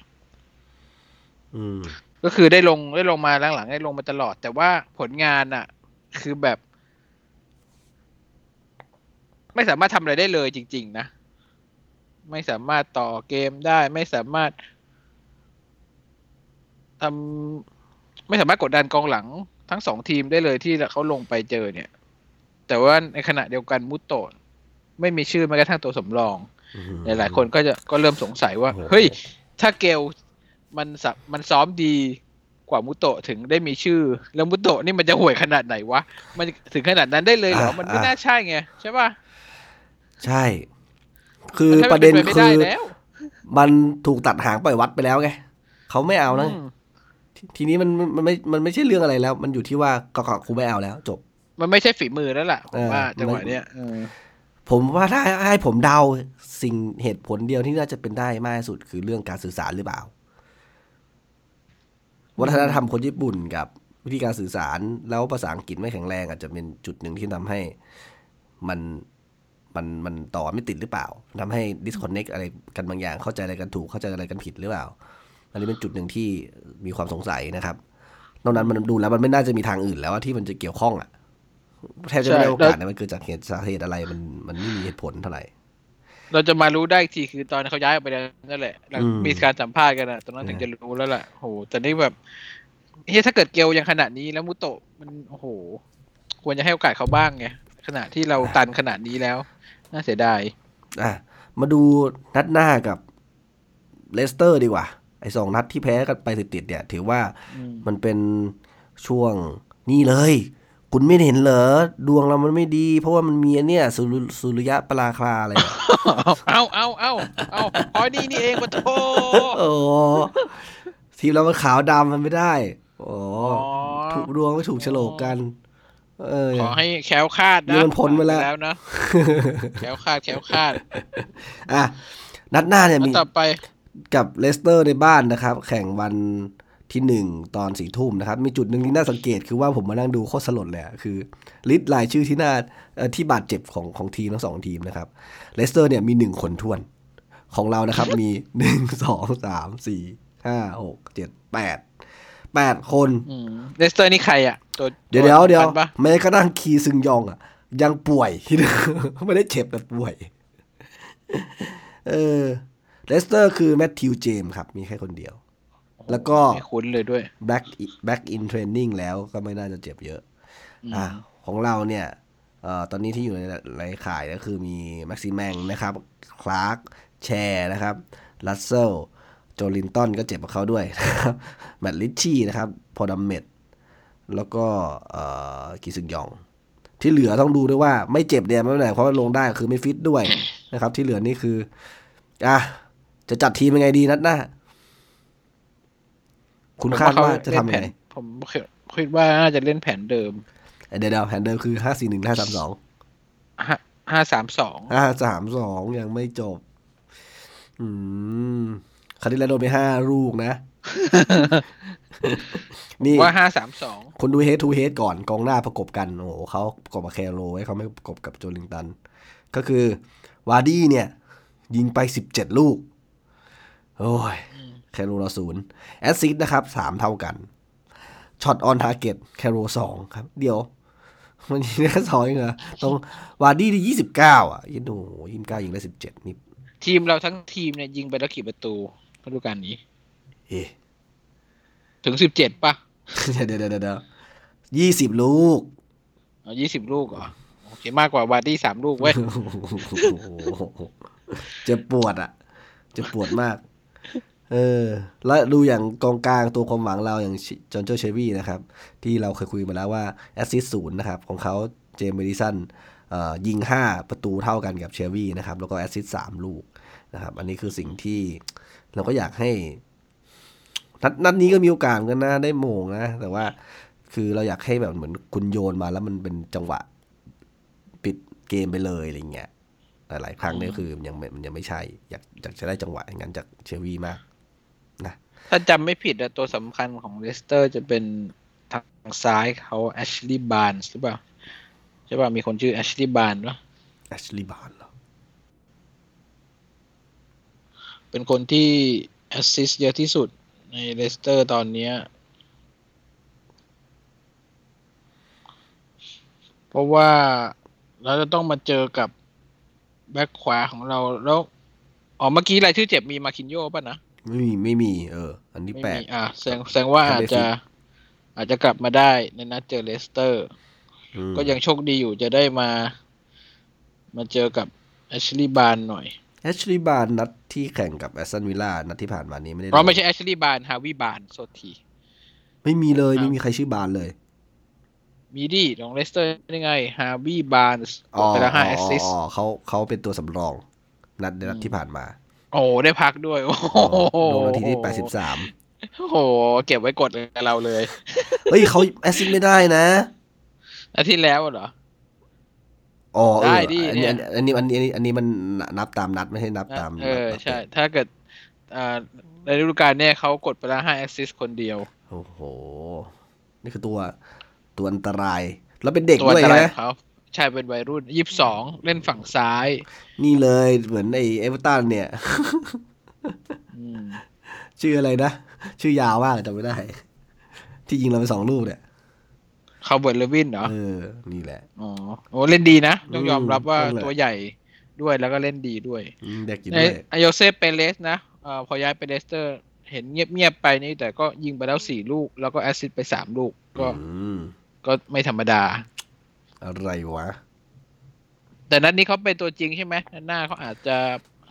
ก็คือได้ลงมาหลังๆได้ลงมาตลอดแต่ว่าผลงานอ่ะคือแบบไม่สามารถทำอะไรได้เลยจริงๆนะไม่สามารถต่อเกมได้ไม่สามารถกดดันกองหลังทั้ง2ทีมได้เลยที่เขาลงไปเจอเนี่ยแต่ว่าในขณะเดียวกันมุตโตะไม่มีชื่อแม้กระทั่งตัวสำรองหลายคนก็เริ่มสงสัยว่าเฮ้ยถ้าเกลมันซ้อมดีกว่ามุโตะถึงได้มีชื่อแล้วมุโตะนี่มันจะห่วยขนาดไหนวะมันถึงขนาดนั้นได้เลยเหรอมันไม่น่าใช่ไงใช่ป่ะใช่คือประเด็นคือมันถูกตัดหางปล่อยวัดไปแล้วไงเขาไม่เอานะทีนี้มันไม่ใช่เรื่องอะไรแล้วมันอยู่ที่ว่าก็ครูไม่เอาแล้วจบมันไม่ใช่ฝีมือแล้วล่ะผมว่าจังหวะเนี้ยผมว่าถ้าให้ผมเดาสิ่งเหตุผลเดียวที่น่าจะเป็นได้มากที่สุดคือเรื่องการสื่อสารหรือเปล่าวัฒนธรรมคนญี่ปุ่นกับวิธีการสื่อสารแล้วภาษาอังกฤษไม่แข็งแรงอาจจะเป็นจุดหนึ่งที่ทำให้มันต่อไม่ติดหรือเปล่าทำให้ disconnect อะไรกันบางอย่างเข้าใจอะไรกันถูกเข้าใจอะไรกันผิดหรือเปล่าอันนี้เป็นจุดหนึ่งที่มีความสงสัยนะครับนอกนั้นมันดูแล้วมันไม่น่าจะมีทางอื่นแล้วที่มันจะเกี่ยวข้องอ่ะแทบจะไม่มีโอกาสนะมันเกิดจากสาเหตุอะไรมันไม่มีเหตุผลเท่าไหร่เราจะมารู้ได้ทีคือตอนเขาย้ายออกไปนั่นแหละมีการสัมภาษณ์กันนะตอนนั้นถึงจะรู้แล้วล่ะโหแต่นี่แบบเฮ้ยถ้าเกิดเกลยังขนาดนี้แล้วมุโตะมันโอ้โหควรจะให้โอกาสเขาบ้างไงขณะที่เราตันขนาดนี้แล้วน่าเสียดายมาดูนัดหน้ากับเลสเตอร์ดีกว่าไอ้สองนัดที่แพ้กันไปติดๆเนี่ยถือว่ามันเป็นช่วงนี่เลยคุณไม่เห็นเหรอดวงเรามันไม่ดีเพราะว่ามันมีเนี่ยสุริยะปราคาอะไร เอาอ๋อนี่เองปะโถโอ้ทีมเรามันขาวดำมันไม่ได้โอ้ถูกดวงก็ถูกฉลกกันขอให้แคล้วคลาดนะมันพ้นไปแล้วนะแคล้วคลาดนัดหน้าเนี่ยมี กับเลสเตอร์ในบ้านนะครับแข่งวันที่1ตอน 4 ทุ่มนะครับมีจุดนึงที่น่าสังเกตคือว่าผมมานั่งดูโคตรสลดเลยคือลิสต์รายชื่อที่น่าที่บาดเจ็บของทีมทั้ง2ทีมนะครับเลสเตอร์เนี่ยมี1คนท้วนของเรานะครับมี1 2 3 4 5 6 7 8คนเลสเตอร์นี่ใครอ่ะเดี๋ยวแม้กระทั่งคีซึงยองอ่ะยังป่วยไม่ได้เจ็บแต่ป่วยเลสเตอร์คือแมทธิวเจมส์ครับมีแค่คนเดียวแล้วก็ไม่คุ้นเลยด้วย back in training แล้วก็ไม่น่าจะเจ็บเยอะของเราเนี่ยตอนนี้ที่อยู่ในขายก็คือมีแม็กซิแมงนะครับ Clark Chair นะครับ Russell โจลินตันก็เจ็บกับเขาด้วยนะครับแมตต์ลิชชี่นะครับพอดัมเมดแล้วก็กิซึงยองที่เหลือต้องดูด้วยว่าไม่เจ็บเนี่ยไม่เป็นไรเพราะลงได้คือไม่ฟิตด้วยนะครับที่เหลือนี่คือจะจัดทีมยังไงดีนัดหน้าคุณคาดว่าจะทำยังไงผมคิดว่าน่าจะเล่นแผนเดิมเดี๋ยวแผนเดิมคือ 5-4-1 5-3-2 5-3-2 ยังไม่จบคราวที่แล้วโดนไป5ลูกนะนี่ว่า 5-3-2 คนดู head to head ก่อนกองหน้าประกบกันโอ้โหเขาประกบกับแคโรไว้เขาไม่ประกบกับโจลิงตันก็คือวาร์ดี้เนี่ยยิงไป17ลูกโอ้ยแคโรเรา0แอสซิสต์นะครับ3เท่ากันช็อตออนทาร์เก็ตแคโร2ครับเดี๋ยวมันยิงได้แค่2เองเหรอตรงวาร์ดี้ที่29อ่ะยิงโอ้โห29ยิงได้17นี่ทีมเราทั้งทีมเนี่ยยิงไปแล้วกี่ประตูฤดูกาลนี้ถึง17ป่ะเดี๋ยว20ลูก20ลูกเหรอโอเคมากกว่าวาร์ดี้3ลูกเว้ยจะปวดอ่ะจะปวดมากแล้วดูอย่างกองกลางตัวความหวังเราอย่างจอห์นเจอเชวี่นะครับที่เราเคยคุยมาแล้วว่าแอสซิสต์0นะครับของเขาเจมส์เมดิสันยิง5ประตูเท่ากันกับเชวี่นะครับแล้วก็แอสซิสต์3ลูกนะครับอันนี้คือสิ่งที่เราก็อยากให้นัดนี้ก็มีโอกาสกันนะได้โมงนะแต่ว่าคือเราอยากให้แบบเหมือนคุณโยนมาแล้วมันเป็นจังหวะปิดเกมไปเลยอะไรเงี้ยหลายครั้งนี่คือมันยังไม่ใช่อยากจะได้จังหวะอย่างนั้นจากเชวี่มากนะถ้าจำไม่ผิดอะตัวสำคัญของเลสเตอร์จะเป็นทางซ้ายเขา Ashely Barnes หรือเปล่าใช่ป่ะมีคนชื่อ Ashely Barnes ป่ะ Ashely Barnes เหรอเป็นคนที่แอสซิสต์เยอะที่สุดในเลสเตอร์ตอนนี้เพราะว่าเราจะต้องมาเจอกับแบ็คขวาของเราแล้วอ๋อเมื่อกี้รายชื่อเจ็บมีมาคินโยป่ะนะไม่มีอันนี้แปลกแสดงว่าอาจจะกลับมาได้ในนัดเจอเลสเตอร์ก็ยังโชคดีอยู่จะได้มาเจอกับแอชลีย์บาร์นหน่อยแอชลีย์บาร์นนัดที่แข่งกับแอสตันวิลล่านัดที่ผ่านมานี้ไม่ได้เพราะไม่ใช่แอชลีย์บาร์นฮาวิบาร์นโซทีไม่มีเลยไม่มีใครชื่อบาร์นเลยมีดีของเลสเตอร์ยังไงฮาวิบาร์นไปแล้ว5แอสซิสต์เขาเป็นตัวสำรองนัดที่ผ่านมาโอ้ได้พักด้วยโอ้ลงนาทีที่83โอ้โหเก็บไว้กดเราเลยเฮ้ยเขาแอสซิสต์ไม่ได้นะอาทิตย์แล้วเหรออ๋อได้ดิอันนี้มันนับตามนัดไม่ใช่นับตามใช่ถ้าเกิดในฤดูกาลเนี่ยเขากดไปแล้ว5แอสซิสต์คนเดียวโอ้โหนี่คือตัวอันตรายแล้วเป็นเด็กด้วยนะใช่เป็นวัยรุ่น22เล่นฝั่งซ้ายนี่เลยเหมือนไอ้เอเวอร์ตันเนี่ยชื่ออะไรนะชื่อยาวมากจำไม่ได้ที่ยิงเราไป2ลูกเนี่ยคาร์เวิร์ดเลวินเหรอนี่แหละอ๋อโอ้เล่นดีนะต้องยอมรับว่าตัวใหญ่ด้วยแล้วก็เล่นดีด้วยเด็กอยู่ด้วยไอโยเซฟเปเรสนะพอย้ายไปเลสเตอร์เห็นเงียบๆไปนี่แต่ก็ยิงไปแล้ว4ลูกแล้วก็แอสซิสต์ไป3ลูกก็ไม่ธรรมดาอะไรวะแต่นัดนี้เขาเป็นตัวจริงใช่ไหมหน้าเขาอาจจะ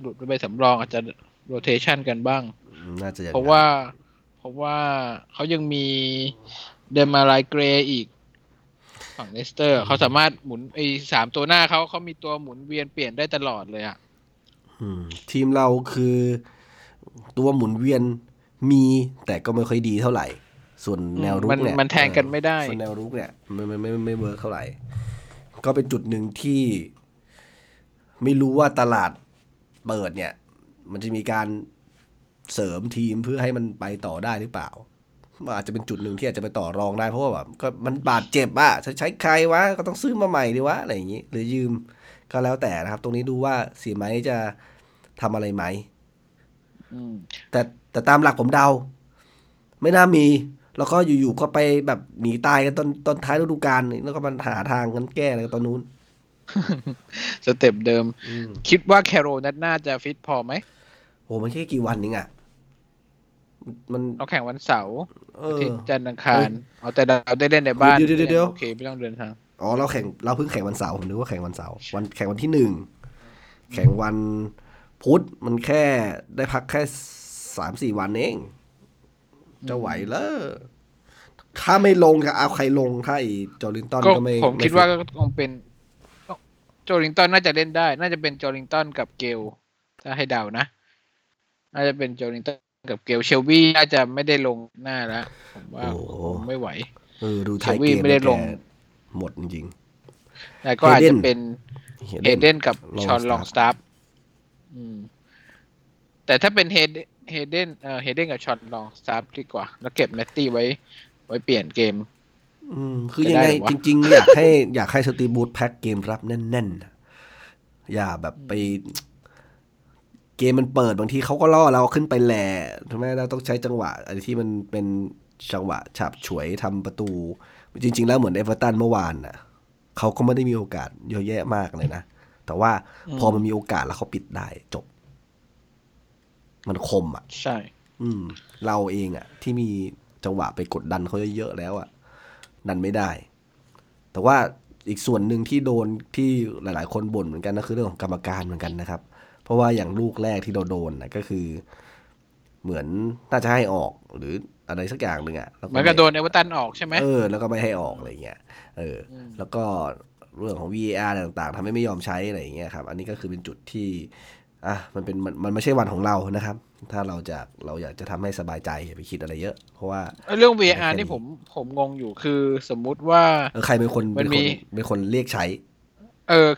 หลุดไปสำรองอาจจะโรเทชันกันบ้างน่าจะเพราะว่าเขายังมีเดมาไลเกรอีกฝั่งเลสเตอร์เขาสามารถหมุนไอ้3ตัวหน้าเขามีตัวหมุนเวียนเปลี่ยนได้ตลอดเลยอ่ะทีมเราคือตัวหมุนเวียนมีแต่ก็ไม่ค่อยดีเท่าไหร่ส่วนแนวรุกเนี่ยมันแทงกันไม่ได้ส่วนแนวรุกเนี่ยไม่เวิร์คเท่าไหร่ก็เป็นจุดหนึ่งที่ไม่รู้ว่าตลาดเปิดเนี่ยมันจะมีการ เสริมทีมเพื่อให้มันไปต่อได้หรือเปล่าอาจจะเป็นจุดหนึ่งที่อาจจะไปต่อรองได้เพราะว่าแบบก็มันบาดเจ็บอ่ะจะใช้ใครวะก็ต้องซื้อมาใหม่ดีวะอะไรอย่างนี้หรือยืมก็แล้วแต่นะครับตรงนี้ดูว่าเสียไหมจะทำอะไรไหมแต่ตามหลักผมเดาไม่น่ามีแล้วก็อยู่ๆก็ไปแบบหนีตายกันตอนท้ายฤดูกาลแล้วก็มันหาทางกันแก้อะไรกันตอนนู้นสเต็ปเดิมคิดว่าแคโรนัทน่าจะฟิตพอไหมโอ้มันแค่กี่วันนึงอ่ะมันเราแข่งวันเสาร์ที่จันทร์อังคารเอาแต่เราได้เล่นในบ้านเดี๋ยวโอเคไม่ต้องเดินทางอ๋อเราเพิ่งแข่งวันเสาร์ผมนึกว่าแข่งวันเสาร์วันแข่งวันที่1แข่งวันพุธมันแค่ได้พักแค่ 3-4 วันเองจะไหวเหรอถ้าไม่ลงก็เอาใครลงถ้าไอ้จอริงตันก็ไม่ผมคิดว่าก็คงเป็นจอริงตันน่าจะเล่นได้น่าจะเป็นจอริงตันกับเกลถ้าให้เดานะน่าจะเป็นจอริงตันกับเกลเชลบี้น่าจะไม่ได้ลงหน้าแล้วผมว่าไม่ไหวดูไทยเกมไม่ได้ลงหมดจริงๆแต่ก็อาจจะเป็นเฮเดนกับชอนลองสตาร์แต่ถ้าเป็นเฮเดนกับชอนลองสตาร์ดีกว่าแล้วเก็บแมตตี้ไว้เปลี่ยนเกมคือยังไงจริงๆอยากให้สตีบูธแพ็คเกมรับแน่นๆอย่าแบบไปเกมมันเปิดบางทีเขาก็ล่อเราขึ้นไปแหล่ทำไมเราต้องใช้จังหวะอะไรที่มันเป็นจังหวะฉาบฉวยทำประตูจริงๆแล้วเหมือนเอเวอร์ตันเมื่อวานน่ะเขาก็ไม่ได้มีโอกาสเยอะแยะมากเลยนะแต่ว่าพอมันมีโอกาสแล้วเขาปิดได้จบมันคมอ่ะใช่เราเองอ่ะที่มีจังหวะไปกดดันเขาเยอะๆแล้วอ่ะดันไม่ได้แต่ว่าอีกส่วนหนึ่งที่โดนที่หลายๆคนบ่นเหมือนกันก็คือเรื่องของกรรมการเหมือนกันนะครับเพราะว่าอย่างลูกแรกที่เราโดนนะก็คือเหมือนน่าจะให้ออกหรืออะไรสักอย่างหนึ่งอ่ะมันก็โดนเอเวอร์ตันออกใช่ไหมแล้วก็ไม่ให้ออกอะไรเงี้ยแล้วก็เรื่องของ VAR ต่างๆทำให้ไม่ยอมใช้อะไรอย่างเงี้ยครับอันนี้ก็คือเป็นจุดที่มันไม่ใช่วันของเรานะครับถ้าเราอยากจะทำให้สบายใจอย่าไปคิดอะไรเยอะเพราะว่าเรื่อง VAR นี่ผมงงอยู่คือสมมุติว่าใครเป็นคนเรียกใช้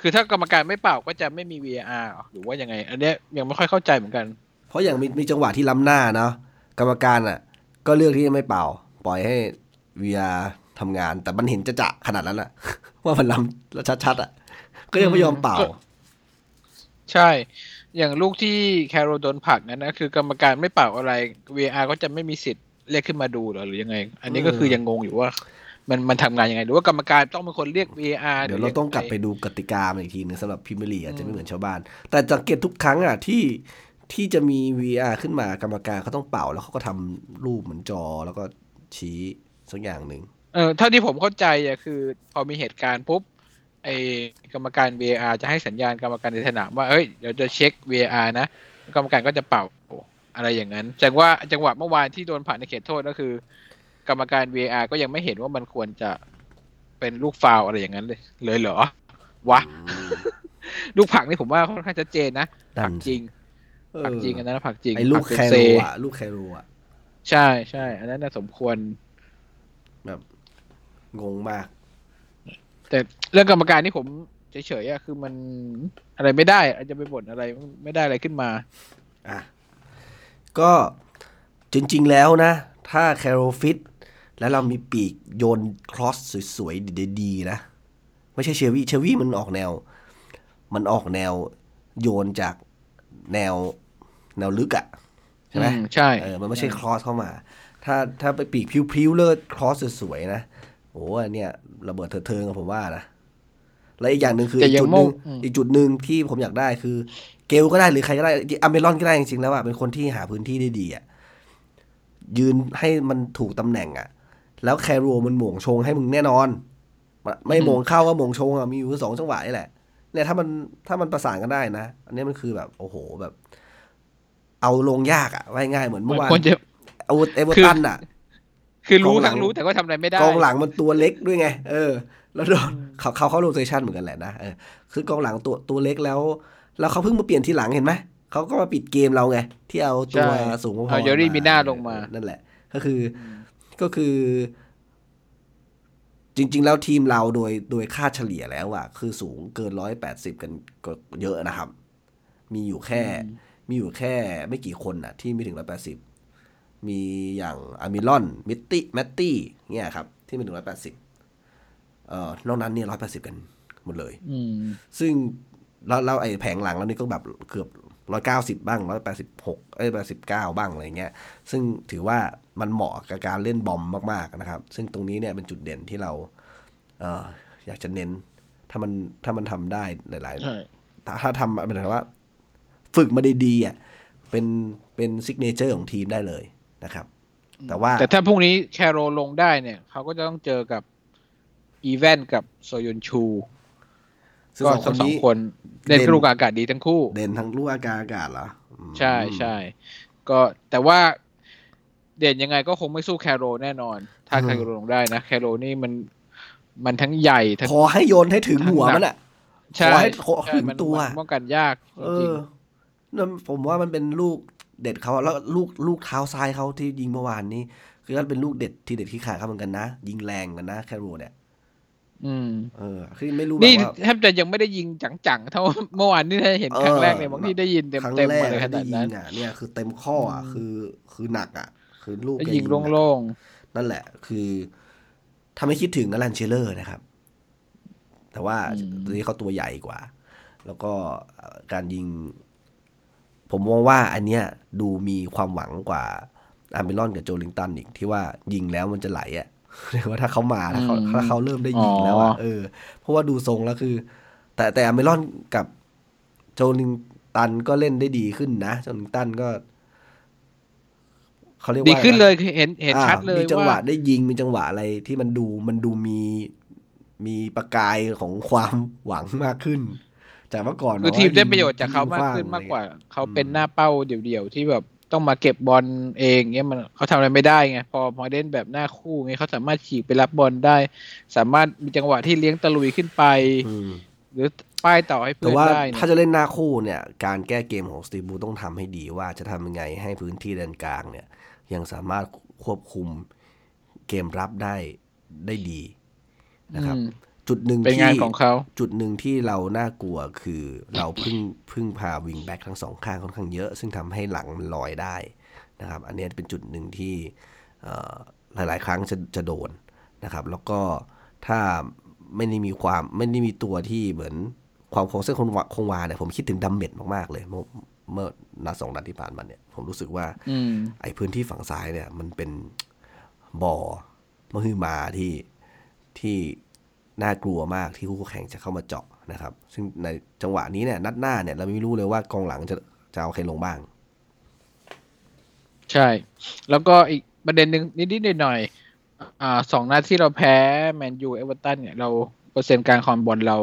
คือถ้ากรรมการไม่เป่าก็จะไม่มี VAR หรือว่ายังไงอันเนี้ยยังไม่ค่อยเข้าใจเหมือนกันเพราะอย่างมีจังหวะที่ล้ำหน้าเนาะกรรมการอ่ะก็เลือกที่จะไม่เป่าปล่อยให้ VR ทำงานแต่มันเห็นจะขนาดนั้นแหละว่ามันล้ำแล้วชัดๆอ่ะก็ยังไม่ยอมเป่าใช่อย่างลูกที่แคโรโดนผลักนั้นนะคือกรรมการไม่เป่าอะไร VR ก็จะไม่มีสิทธิ์เรียกขึ้นมาดูหรือยังไงอันนี้ก็คือยังงงอยู่ว่ามันทำงานยังไงหรือว่ากรรมการต้องเป็นคนเรียก VR เดี๋ยวเราต้องกลับไปดูกติกาอีกทีนึงสำหรับพรีเมียร์ลีกอาจจะไม่เหมือนชาวบ้านแต่สังเกตทุกครั้งอ่ะที่จะมี VR ขึ้นมากรรมการเขาต้องเป่าแล้วเขาก็ทำรูปเหมือนจอแล้วก็ชี้สักอย่างหนึ่งเท่าที่ผมเข้าใจอ่ะคือพอมีเหตุการณ์ปุ๊บไอกรรมการ VR จะให้สัญญาณกรรมการในสนามว่าเฮ้ยเดี๋ยวจะเช็ค VR นะกรรมการก็จะเป่าอะไรอย่างนั้นแสดงว่าจังหวะเมื่อวานที่โดนผ่านในเขตโทษก็คือกรรมการ VR ก็ยังไม่เห็นว่ามันควรจะเป็นลูกฟาวอะไรอย่างนั้นเลยเหรอวะ ลูกผักนี่ผมว่าค่อนข้างชัดเจนนะผักจริงผักจริงอันนั้นผักจริงไอ้ลูกแคโรอ่ะใช่ใช่อันนั้นน่าสมควรแบบงงมากแต่เรื่องกรรมการที่ผมเฉยๆอ่ะคือมันอะไรไม่ได้อาจจะไปบ่นอะไรไม่ได้อะไรขึ้นมาก็จริงๆแล้วนะถ้าแคโรฟิตแล้วเรามีปีกโยนครอสสวยๆดีๆนะไม่ใช่เชวี่มันออกแนวโยนจากแนวลึกอ่ะใช่ไหมใช่มันไม่ใช่ครอสเข้ามาถ้าไปปีกพิ้วๆเลิศครอสสวยๆนะโอ้อันเนี้ยระเบิดเถิดเทิงผมว่านะและอีกอย่างนึงคืออีกจุดนึงที่ผมอยากได้คือเกลก็ได้หรือใครก็ได้อเมรอนก็ได้จริงๆแล้วอ่ะเป็นคนที่หาพื้นที่ได้ดีอ่ะยืนให้มันถูกตำแหน่งอ่ะแล้วแคโรมันหม่งชงให้มึงแน่นอนไม่หม่งเข้าก็หม่งชงอ่ะมีอยู่2จังหวะนี่แหละเนี่ยถ้ามันประสานกันได้นะอันนี้มันคือแบบโอ้โหแบบเอาลงยากอ่ะง่ายๆเหมือนเมื่อวานเอาเอเวอร์ตันอ่ะคือรู้ทั้งรู้แต่ก็ทำอะไรไม่ได้กองหลังมันตัวเล็กด้วยไงแล้วโดนเขาโรเตชั่นเหมือนกันแหละนะคือกองหลังตัวเล็กแล้วเขาเพิ่งมาเปลี่ยนทีหลังเห็นไหมเขาก็มาปิดเกมเราไงที่เอาตัวสูงพอเอาเยอรี่มิน่าลงมานั่นแหละก็คือจริงๆแล้วทีมเราโดยค่าเฉลี่ยแล้วอ่ะคือสูงเกิน180กันเยอะนะครับมีอยู่แค่ มีอยู่แค่ไม่กี่คนน่ะที่ไม่ถึง180มีอย่างอามิลอนมิตตี้แมตตี้เงี้ยครับที่ไม่ถึง180นอกนั้นเนี่ย180กันหมดเลยซึ่งแล้วไอ้แผงหลังแล้วนี่ก็แบบเกือบ190บ้าง186เอ้ย189บ้างอะไรเงี้ยซึ่งถือว่ามันเหมาะกับการเล่นบอมมากๆนะครับซึ่งตรงนี้เนี่ยเป็นจุดเด่นที่เราอยากจะเน้นถ้ามันทำได้หลายๆถ้าทำเป็นแบบว่าฝึกมาดีๆอ่ะเป็นซิกเนเจอร์ของทีมได้เลยนะครับแต่ถ้าพรุ่งนี้แคโรลงได้เนี่ยเขาก็จะต้องเจอกับอีแวนกับโซยอนชูซึ่งสองคนเด่นลูกอากาศดีทั้งคู่เด่นทั้งลูกอากาศเหรอใช่ใช่ก็แต่ว่าเด่นยังไงก็คงไม่สู้แคโรแน่นอนถ้าแคโรลงได้นะแคโรนี่มันทั้งใหญ่ทั้งขอให้โยนให้ถึงหัวมันอ่ะใช่ขอให้ถึงตัวป้องกันยากจริงผมว่ามันเป็นลูกเด็ดเขาแล้วลูกเท้าซ้ายเขาที่ยิงเมื่อวานนี้คือก็เป็นลูกเด็ดที่เด็ดที่ขาดเขาเหมือนกันนะยิงแรงกันนะแคโรเนี่ยคือไม่รู้นี่แทบจะยังไม่ได้ยิงจังๆเท่าเมื่อวานนี่ได้เห็นครั้งแรกเนี่ยบางทีได้ยินเต็มมาเลยขนาดนั้นเนี่ยคือเต็มข้ออ่ะคือหนักอ่ะคือลูกยิงโล่งๆนั่นแหละคือทำให้คิดถึงอลันเชเลอร์นะครับแต่ว่าตอนนี้เขาตัวใหญ่กว่าแล้วก็การยิงผมมองว่าอันเนี้ยดูมีความหวังกว่าอาร์มิลอนกับโจลิงตันอีกที่ว่ายิงแล้วมันจะไหลอ่ะเรียกว่าถ้าเขามาถ้าเขาเริ่มได้ยิงแล้วอ่ะเพราะว่าดูทรงแล้วคือแต่อาร์มิลอนกับโจลิงตันก็เล่นได้ดีขึ้นนะโจลิงตันก็ดีขึ้นเลยเห็นชัดเลยว่ามีจังหวะได้ยิงมีจังหวะอะไรที่มันดูมีประกายของความหวังมากขึ้นจากเมื่อก่อนคือทีมได้ประโยชน์จากเขามากขึ้นมากกว่าเขาเป็นหน้าเป้าเดี่ยวๆที่แบบต้องมาเก็บบอลเองเงี้ยมันเขาทำอะไรไม่ได้ไงพอเล่นแบบหน้าคู่เงี้ยเขาสามารถฉีกไปรับบอลได้สามารถมีจังหวะที่เลี้ยงตะลุยขึ้นไปหรือป้ายต่อให้เพื่อนได้ถ้าจะเล่นหน้าคู่เนี่ยการแก้เกมของสตีบูต้องทำให้ดีว่าจะทำยังไงให้พื้นที่แดนกลางเนี่ยยังสามารถควบคุมเกมรับได้ดีนะครับจุดหนึ่งที่เราน่ากลัวคือเราพึ่งพาวิงแบ็คทั้งสองข้างค่อนข้างเยอะซึ่งทำให้หลังมันลอยได้นะครับอันนี้เป็นจุดหนึ่งที่หลายๆครั้งจะโดนนะครับแล้วก็ถ้าไม่ได้มีตัวที่เหมือนความคงเส้นคงวาเนี่ยผมคิดถึงดัมเมดมากๆเลยเมื่อนัดสองนัดที่ผ่านมาเนี่ยผมรู้สึกว่าไอ้พื้นที่ฝั่งซ้ายเนี่ยมันเป็นบ่อมหึมาที่น่ากลัวมากที่คู่แข่งจะเข้ามาเจาะนะครับซึ่งในจังหวะนี้เนี่ยนัดหน้าเนี่ยเราไม่รู้เลยว่ากองหลังจะเอาใครลงบ้างใช่แล้วก็อีกประเด็นนึงนิดๆหน่อยๆสองนัดที่เราแพ้แมนยูเอเวอร์ตันเนี่ยเราเปอร์เซ็นต์การครองบอลเรา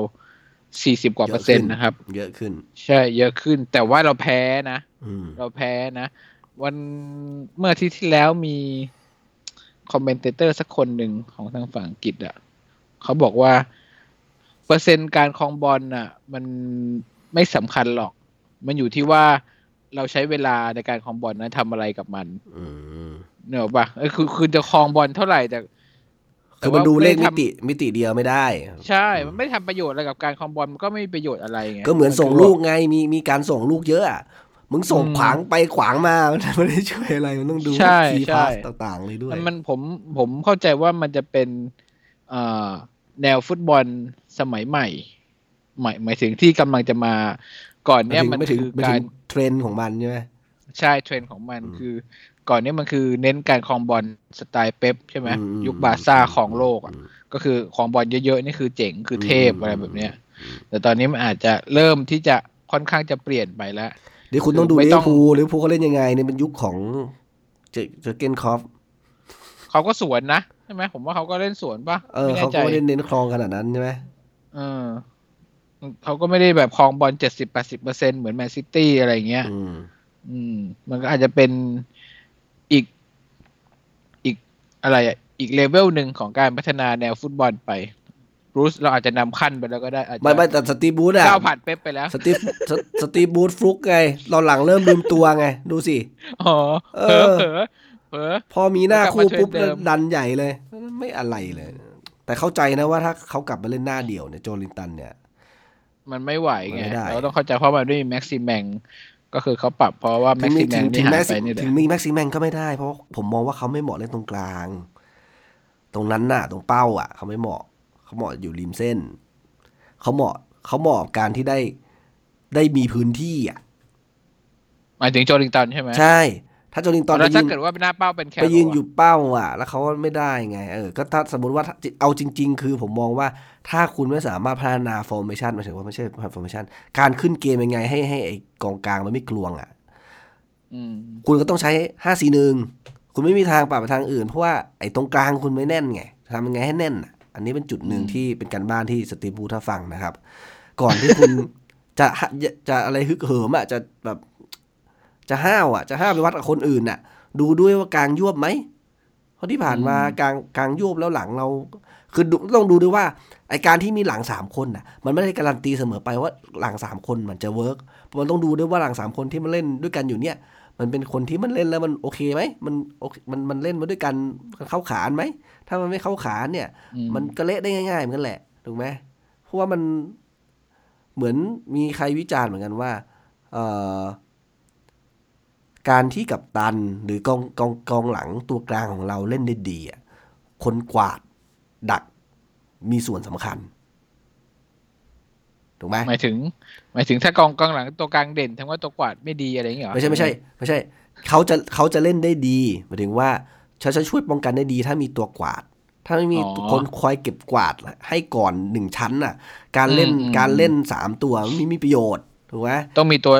40กว่าเปอร์เซ็นต์นะครับเยอะขึ้นใช่เยอะขึ้นแต่ว่าเราแพ้นะวันเมื่ออาทิตย์ที่แล้วมีคอมเมนเตอร์สักคนหนึ่งของทางฝั่งอังกฤษอ่ะเขาบอกว่าเปอร์เซ็นต์การครองบอลน่ะมันไม่สำคัญหรอกมันอยู่ที่ว่าเราใช้เวลาในการครองบอลนะทำอะไรกับมันเนอะป่ะคือจะครองบอลเท่าไหร่แต่คือมันดูเลขมิติเดียวไม่ได้ใช่มันไม่ทำประโยชน์อะไรกับการคอมบอลมันก็ไม่มีประโยชน์อะไรไงก็เหมือนส่งลูกไงมีการส่งลูกเยอะอ่ะมึงส่งขวางไปขวางมามันไม่ได้ช่วยอะไรมันต้องดูคีย์พาสต่างๆเลยด้วยมันผมเข้าใจว่ามันจะเป็นแนวฟุตบอลสมัยใหม่หมายถึงที่กำลังจะมาก่อนเนี้ยมันคือการเทรนของมันใช่ไหมใช่เทรนของมันคือก่อนนี้มันคือเน้นการครองบอลสไตล์เป๊ปใช่ไหมยุคบาร์ซ่าของโลกอ่ะก็คือครองบอลเยอะๆนี่คือเจ๋งคือเทพอะไรแบบเนี้ยแต่ตอนนี้มันอาจจะเริ่มที่จะค่อนข้างจะเปลี่ยนไปแล้วเดี๋ยวคุณต้องดูลิเวอร์พูลเขาเล่นยังไงเนี่ยมันยุคของเจอร์เกนคล็อปเขาก็สวนนะใช่ไหมผมว่าเขาก็เล่นสวนป่ะเขาก็ไม่ได้เน้นครองขนาดนั้นใช่ไหมเขาก็ไม่ได้แบบครองบอล 70-80% เหมือนแมนซิตี้อะไรเงี้ยมันก็อาจจะเป็นอีกอะไรอีกเลเวลหนึ่งของการพัฒนาแนวฟุตบอลไปบรูซเราอาจจะนำขั้นไปแล้วก็ได้ไม่แต่สตีบูธอะก้าวผ่านเป๊ปไปแล้วสตีบูธฟลุกไงตอนหลังเริ่มลืมตัวไงดูสิอ๋อเผลอพอมีหน้าคู่ปุ๊บดันใหญ่เลยไม่อะไรเลยแต่เข้าใจนะว่าถ้าเขากลับมาเล่นหน้าเดี่ยวเนี่ยโจลินตันเนี่ยมันไม่ไหวไงเราต้องเข้าใจเพราะมันด้วยแม็กซิแมง ก็คือเขาปรับเพราะว่าแม็กซิแมนที่หายไปนี่แหละถึงมีแม็กซิแมนก็ไม่ได้เพราะผมมองว่าเขาไม่เหมาะเล่นตรงกลางตรงนั้นน่ะตรงเป้าอ่ะเขาไม่เหมาะเขาเหมาะอยู่ริมเส้นเขาเหมาะการที่ได้มีพื้นที่อ่ะหมายถึงโจลิงตันใช่ไหมใช่ถ้าโจลิงตันแล้วถ้าเกิดว่าหน้าเป้าเป็นแคร์ไปยืนอยู่เป้าอ่ะแล้วเขาไม่ได้ไงก็ถ้าสมมติว่าเอาจริงๆคือผมมองว่าถ้าคุณไม่สามารถพัฒนาฟอร์เมชั่นมาถึงว่าไม่ใช่ฟอร์เมชั่นการขึ้นเกมยังไงให้ไอ้กองกลางมันไม่กลวงอ่ะคุณก็ต้องใช้ 5-4-1 คุณไม่มีทางปรับไปทางอื่นเพราะว่าไอ้ตรงกลางคุณไม่แน่นไงทำยังไงให้แน่นอันนี้เป็นจุดหนึ่งที่เป็นการบ้านที่สตีฟบูธฟังนะครับก่อนที่คุณ จะอะไรฮึกเหิมอ่ะจะแบบจะห้าวไปวัดกับคนอื่นน่ะดูด้วยว่ากลางยวบไหมเพราะที่ผ่านมากลางยวบแล้วหลังเราคือต้องดูด้วยว่าไอการที่มีหลัง3คนน่ะมันไม่ได้การันตีเสมอไปว่าหลัง3คนมันจะเวิร์คมันต้องดูด้วยว่าหลัง3คนที่มันเล่นด้วยกันอยู่เนี่ยมันเป็นคนที่มันเล่นแล้วมันโอเคไหมมันเล่นมาด้วยกันเข้าขาไหมถ้ามันไม่เข้าขาเนี่ยมันก็เละได้ง่ายๆเหมือนกันแหละถูกไหมเพราะว่ามันเหมือนมีใครวิจารณ์เหมือนกันว่าการที่กัปตันหรือกองหลังตัวกลางของเราเล่นได้ดีอ่ะคนกวาดดักมีส่วนสำคัญถูกไหมหมายถึงถ้ากองหลังตัวกลางเด่นทั้งว่าตัวกวาดไม่ดีอะไรอย่างเงี้ยไม่ใช่เขาจะเล่นได้ดีหมายถึงว่าเขาจะช่วยป้องกันได้ดีถ้ามีตัวกวาดถ้าไม่มีคนคอยเก็บกวาดให้ก่อน1ชั้นน่ะการเล่น3ตัวมันมีประโยชน์ถูกไหมต้องมีตัว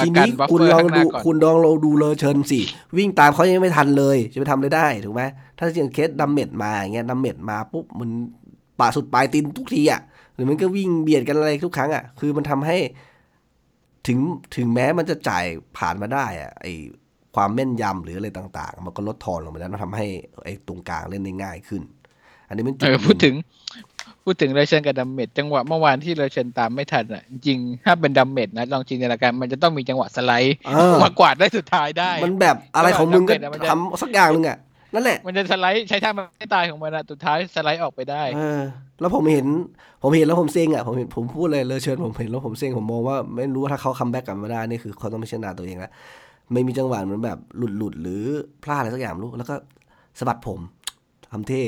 ทีนี้คุณลองดูเลอเชิญสิวิ่งตามเขายังไม่ทันเลยจะไปทำอะไรได้ถูกไหมถ้าอย่างเคสดัมเมดมาอย่างเงี้ยดัมเมดมาปุ๊บมันปะสุดปลายตีนทุกทีอ่ะหรือมันก็วิ่งเบียดกันอะไรทุกครั้งอ่ะคือมันทำให้ถึงแม้มันจะจ่ายผ่านมาได้อ่ะไอความแม่นยำหรืออะไรต่างๆมันก็ลดทอนลงไปแล้วมันทำให้ไอตรงกลางเล่นได้ง่ายขึ้นอันนี้มันพูดถึงเลเชนกับดัมเมดจังหวะเมื่อวานที่เลเชนตามไม่ทันอ่ะจริงถ้าเป็นดัมเมดนะลองจริงในละกันมันจะต้องมีจังหวะสไลด์มากวาดได้สุดท้ายได้มันแบบอะไรของมึงก็ทำสักอย่างนึงอ่ะนั่นแหละมันจะสไลด์ใช้ท่ามันไม่ตายของมันอ่ะสุดท้ายสไลด์ออกไปได้แล้วผมเห็นแล้วผมเซ็งอ่ะผมพูดเลยเลเชนผมเห็นแล้วผมเซ็งผมมองว่าไม่รู้ว่าถ้าเขาคัมแบ็กกลับมาได้นี่คือเขาต้องพิจารณาตัวเองละไม่มีจังหวะมันแบบหลุดหรือพลาดอะไรสักอย่างรู้แล้วก็สะบัดผมทำเท่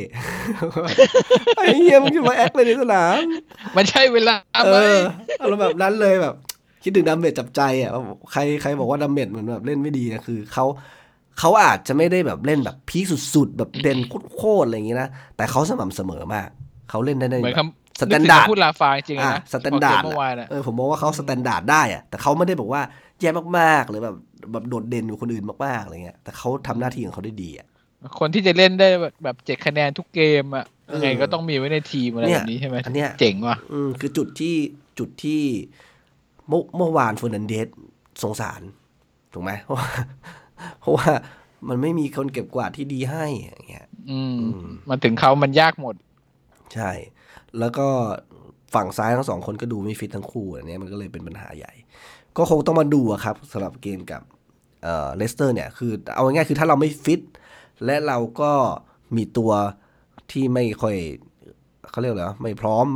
ไอ้เหี้ยมึงจะมาแอคเลยในสนามมันใช่เวลาไหมเราแบบนั้นเลยแบบคิดถึงดาเมจจับใจอ่ะใครบอกว่าดาเมจเหมือนแบบเล่นไม่ดีนะคือเขาอาจจะไม่ได้แบบเล่นแบบพีคสุดๆแบบเด่นโคตรอะไรอย่างงี้นะแต่เขาสม่ำเสมอมากเขาเล่นได้ในสแตนดาร์ดพูดลาฟายจริงนะสแตนดาร์ดผมมองว่าเขาสแตนดาร์ดได้อ่ะแต่เขาไม่ได้บอกว่าแย่มากๆหรือแบบโดดเด่นกว่าคนอื่นมากๆอะไรเงี้ยแต่เขาทำหน้าที่ของเขาได้ดีอ่ะคนที่จะเล่นได้แบบ7คะแนนทุกเกมอ่ะยังไงก็ต้องมีไว้ในทีมอะไรแบบนี้ใช่ไหมอันนี้เจ๋งว่ะคือจุดที่เมื่อวานเฟอร์นันเดสสงสารถูกไหมเพราะว่ามันไม่มีคนเก็บกวาดที่ดีให้อย่างเงี้ยมาถึงเขามันยากหมดใช่แล้วก็ฝั่งซ้ายทั้งสองคนก็ดูไม่ฟิตทั้งคู่อันนี้มันก็เลยเป็นปัญหาใหญ่ก็คงต้องมาดูครับสำหรับเกมกับเลสเตอร์เนี่ยคือเอาง่ายๆคือถ้าเราไม่ฟิตและเราก็มีตัวที่ไม่ค่อยเขาเรียกอะไรไม่พร้อม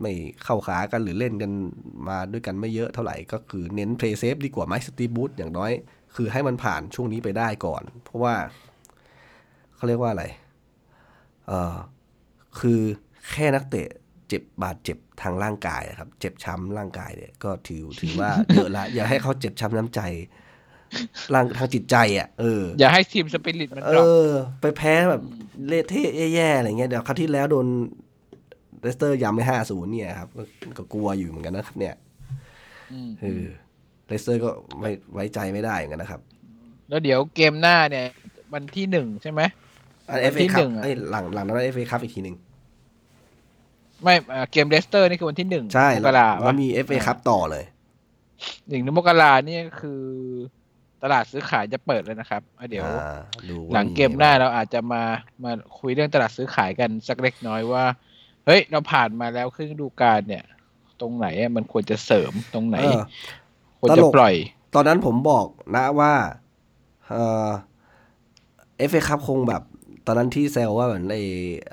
ไม่เข้าขากันหรือเล่นกันมาด้วยกันไม่เยอะเท่าไหร่ก็คือเน้นเพลย์เซฟดีกว่าไหมสตีบูธอย่างน้อยคือให้มันผ่านช่วงนี้ไปได้ก่อนเพราะว่าเขาเรียกว่าอะไรคือแค่นักเตะเจ็บบาดเจ็บทางร่างกายครับเจ็บช้ำร่างกายเนี่ยก็ถือว่าเยอะละอย่าให้เขาเจ็บช้ำน้ำใจทางจิตใจอ่ะอย่าให้ทีมสปิริตมันดรอปไปแพ้แบบเละเทะแย่ๆอะไรเงี้ยเดี๋ยวคราวที่แล้วโดนเลสเตอร์ย้ำไป 5-0 เนี่ยครับก็กลัวอยู่เหมือนกันนะครับเนี่ยเลสเตอร์ก็ไว้ใจไม่ได้เหมือนกันนะครับแล้วเดี๋ยวเกมหน้าเนี่ยวันที่1ใช่ไหมวันที่1ไอ้หลังนั้นเอฟเอคัพอีกทีนึงไม่เกมเลสเตอร์นี่คือวันที่1ใช่แล้วมีเอฟเอคัพต่อเลย1 มกราคมนี่คือตลาดซื้อขายจะเปิดแล้วนะครับเดี๋ยวหลังเกมหน้าเราอาจจะมาคุยเรื่องตลาดซื้อขายกันสักเล็กน้อยว่าเฮ้ยเราผ่านมาแล้วครึ่งฤดูกาลเนี่ยตรงไหนมันควรจะเสริมตรงไหนควรจะปล่อยตอนนั้นผมบอกนะว่าFA Cup คงแบบตอนนั้นที่แซวว่าเหมือนไอ้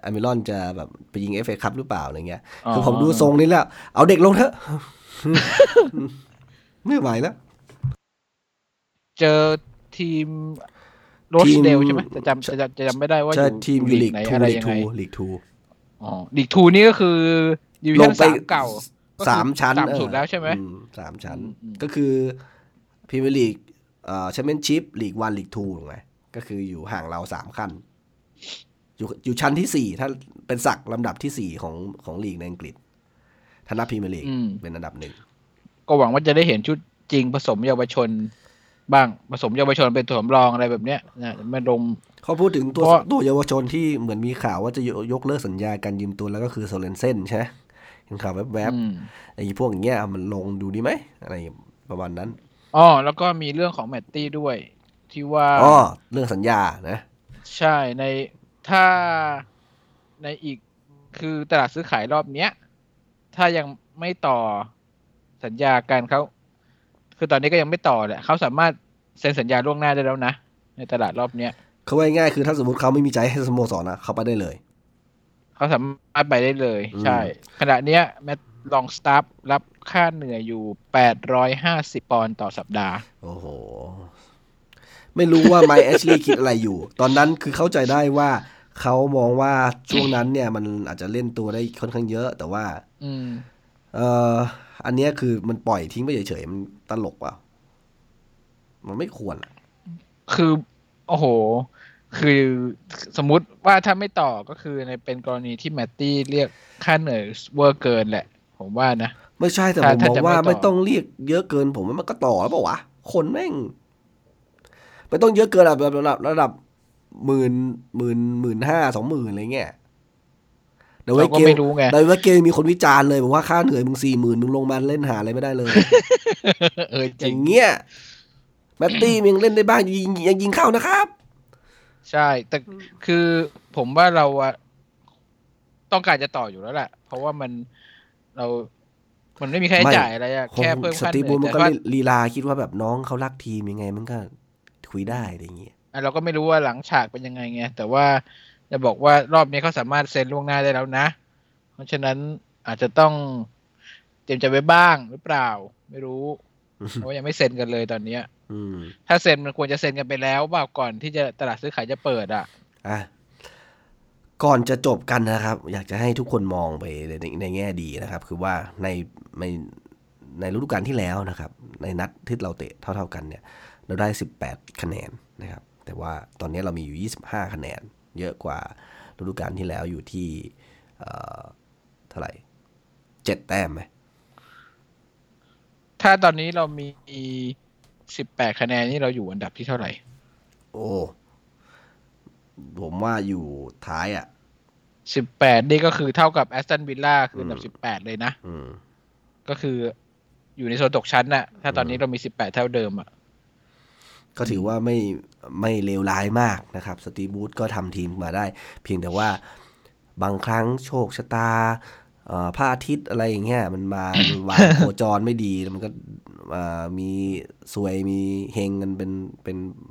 อามิรอนจะแบบไปยิง FA Cup หรือเปล่าอะไรเงี้ยคือผมดูทรงนี้แล้วเอาเด็กลงเถอะไม่ไหวแล้ว เจอทีมโรสเดลใช่ไหมจะจำไม่ได้ว่าอยู่ทีมลีกไหนอะไรยังไงลีกทูอ๋อลีกทูนี่ก็คือดิวิชั่น3เก่า3ชั้นต่ำสุดแล้วใช่ไหม3ชั้นก็คือพรีเมียร์ลีกแชมเปี้ยนชิพลีก1ลีก2ถูกไหมก็คืออยู่ห่างเรา3ขั้นอยู่ชั้นที่4ถ้าเป็นศักดิ์ลำดับที่4ของลีกในอังกฤษถ้านับพรีเมียร์ลีกเป็นอันดับ1ก็หวังว่าจะได้เห็นชุดจริงผสมเยาวชนบ้างผสมเยาวชนเป็นตัวสำรองอะไรแบบเนี้ยนะไม่ลงเขาพูดถึงตัวเยาวชนที่เหมือนมีข่าวว่าจะยกเลิกสัญญาการยืมตัวแล้วก็คือโซเลนเซ่นใช่ไหมยังข่าวแวบๆไอ้พวกอย่างเงี้ยมันลงดูดีไหมอะไรประมาณนั้นอ๋อแล้วก็มีเรื่องของแมตตี้ด้วยที่ว่าอ๋อเรื่องสัญญานะใช่ในถ้าในอีกคือตลาดซื้อขายรอบเนี้ยถ้ายังไม่ต่อสัญญากันเขาคือตอนนี้ก็ยังไม่ต่อแหละเขาสามารถเซ็นสัญญาล่วงหน้าได้แล้วนะในตลาดรอบเนี้ยเขาว่าง่ายคือถ้าสมมติเขาไม่มีใจให้สโมสรนะเขาไปได้เลยเขาสามารถไปได้เลยใช่ขณะเนี้ยแมตลองสตาฟรับค่าเหนื่อยอยู่850ปอนด์ต่อสัปดาห์โอ้โหไม่รู้ว่า My Ashley คิดอะไรอยู่ตอนนั้นคือเข้าใจได้ว่าเขามองว่าช่วงนั้นเนี่ยมันอาจจะเล่นตัวได้ค่อนข้างเยอะแต่ว่าอันเนี้ยคือมันปล่อยทิ้งไปเฉยๆมันตลกเปล่ามันไม่ควรคือโอ้โหคือสมมุติว่าถ้าไม่ต่อก็คือในเป็นกรณีที่แมตตี้เรียกค่าเหนื่อยเวอร์เกินแหละผมว่านะไม่ใช่แต่ผมบอกว่าไม่ต้องเรียกเยอะเกินผมว่ามันก็ต่อแล้วเปล่าวะคนแม่งไม่ต้องเยอะเกินระดับ 15,000 20,000 อะไรเงี้ยเดี๋ยวก็ไม่รู้ไงเดี๋ยวว่าเกมมีคนวิจารณ์เลยบอกว่าค่าเหนื่อยมึง 40,000 มึงลงมาเล่นหาอะไรไม่ได้เลยอย่างเงี้ยแมตตี้มึงเล่นได้บ้างยิงเข้านะครับใช่แต่คือผมว่าเราต้องการจะต่ออยู่แล้วแหละเพราะว่ามันไม่มีค่าใช้จ่ายอะไรอะแค่เพิ่มค่าเหนื่อยแต่ก็ลีลาคิดว่าแบบน้องเขารักทีมยังไงมันก็คุยได้อะไรอย่างเงี้ยเราก็ไม่รู้ว่าหลังฉากเป็นยังไงไงแต่ว่าจะบอกว่ารอบนี้เขาสามารถเซ็นล่วงหน้าได้แล้วนะเพราะฉะนั้นอาจจะต้องเตรียมใจไว้บ้างหรือเปล่าไม่รู้เพราะยังไม่เซ็นกันเลยตอนนี้ถ้าเซ็นมันควรจะเซ็นกันไปแล้วเปล่าก่อนที่จะตลาดซื้อขายจะเปิดอ่ะก่อนจะจบกันนะครับอยากจะให้ทุกคนมองไปในแง่ดีนะครับคือว่าในฤดูกาลที่แล้วนะครับในนัดที่เราเตะเท่าๆกันเนี่ยเราได้18คะแนนนะครับแต่ว่าตอนนี้เรามีอยู่25คะแนนเยอะกว่าฤดูกาลที่แล้วอยู่ที่เท่าไหร่7แต้มไหมถ้าตอนนี้เรามี18คะแนนนี่เราอยู่อันดับที่เท่าไหร่โอ้ผมว่าอยู่ท้าย18นี่ก็คือเท่ากับแอสตันวิลล่าคืออันดับ18เลยนะก็คืออยู่ในโซนตกชั้นน่ะถ้าตอนนี้เรามี18เท่าเดิมก็ถือว่าไม่เลวร้ายมากนะครับสตีฟ วูดก็ทำทีมมาได้เพียงแต่ว่าบางครั้งโชคชะตาพระอาทิตย์อะไรอย่างเงี้ยมันมาโคจรไม่ดีมันก็มีซวยมีเฮงกันเ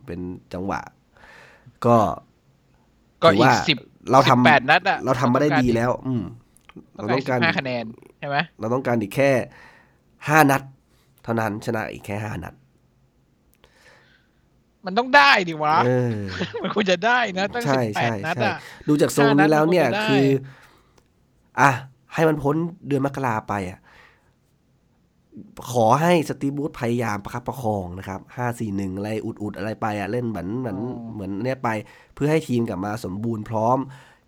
ป็นจังหวะก็อีก10เราทำ8นัดอ่ะเราทำมาได้ดีแล้วเราต้องการ5คะแนนใช่ไหมเราต้องการอีกแค่5นัดเท่านั้นชนะอีกแค่5นัดมันต้องได้ดิวะมันควรจะได้นะตั้ง18นัดอ่ะดูจากทรงนี้แล้วเนี่ยคือให้มันพ้นเดือนมกราไปขอให้สตีฟ วูดพยายามประคับประคองนะครับ 5-4-1 อะไรอุดๆอะไรไปเล่นเหมือนเนี้ยไปเพื่อให้ทีมกลับมาสมบูรณ์พร้อม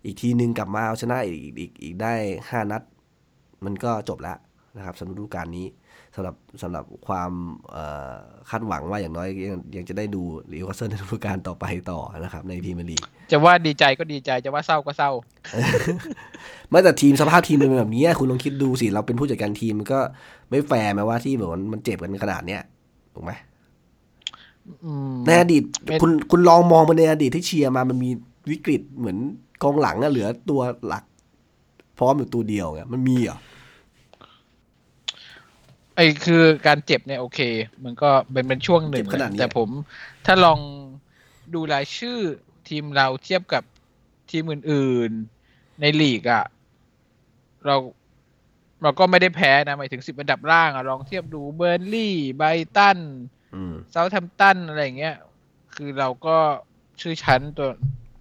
อีกทีนึงกลับมาเอาชนะอีกได้5นัดมันก็จบแล้วนะครับสำหรับฤดูกาลนี้สำหรับความคาดหวังว่าอย่างน้อยยังจะได้ดูลิเวอร์พูลในฤดูกาลต่อไปต่อนะครับในพรีเมียร์ลีกจะว่าดีใจก็ดีใจจะว่าเศร้าก็เศร้าเมื่อแต่ทีมสภาพทีมเป็นแบบนี้คุณลองคิดดูสิเราเป็นผู้จัดการทีมมันก็ไม่แฟร์ไหมว่าที่แบบมันเจ็บกันขนาดเนี้ยถูกไหมในอดีตคุณลองมองไปในอดีตที่เชียร์มามันมีวิกฤตเหมือนกองหลังเหลือตัวหลักพร้อมอยู่ตัวเดียวมันมีเหรอไอ้คือการเจ็บเนี่ยโอเคมันก็เป็นช่วงหนึ่งแต่ผมถ้าลองดูรายชื่อทีมเราเทียบกับทีมอื่นๆในลีกเราก็ไม่ได้แพ้นะหมายถึง10อันดับล่างลองเทียบดูเบอร์นลี่ไบรตัน เซาท์แธมป์ตันอะไรอย่างเงี้ยคือเราก็ชื่อชั้นตัว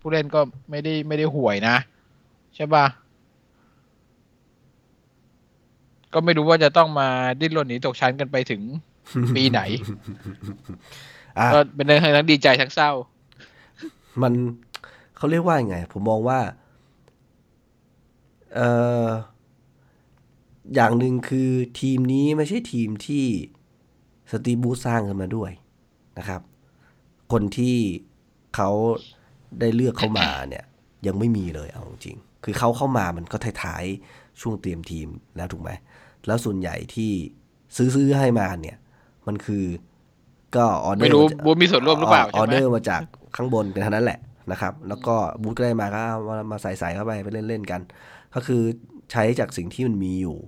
ผู้เล่นก็ไม่ได้ห่วยนะใช่ป่ะก็ไม่รู้ว่าจะต้องมาดิ้นรนหนีตกชั้นกันไปถึงปีไหนก็เป็นทั้งดีใจทั้งเศร้ามันเขาเรียกว่ายังไงผมมองว่าอย่างหนึ่งคือทีมนี้ไม่ใช่ทีมที่สตีฟ บูธสร้างขึ้นมาด้วยนะครับคนที่เขาได้เลือกเข้ามาเนี่ยยังไม่มีเลยเอาจริงคือเขาเข้ามามันก็ท้ายๆช่วงเตรียมทีมแล้วถูกไหมแล้วส่วนใหญ่ที่ซื้อให้มาเนี่ยมันคือก็ออเดอร์ไม่รู้บูธมีส่วนร่วมหรือเปล่าออเดอร์มาจากข้างบนเท่านั้นแหละนะครับแล้วก็บูธก็ได้มาก็มาใส่ๆเข้าไปเล่นๆกันก็คือใช้จากสิ่งที่มันมีอยู่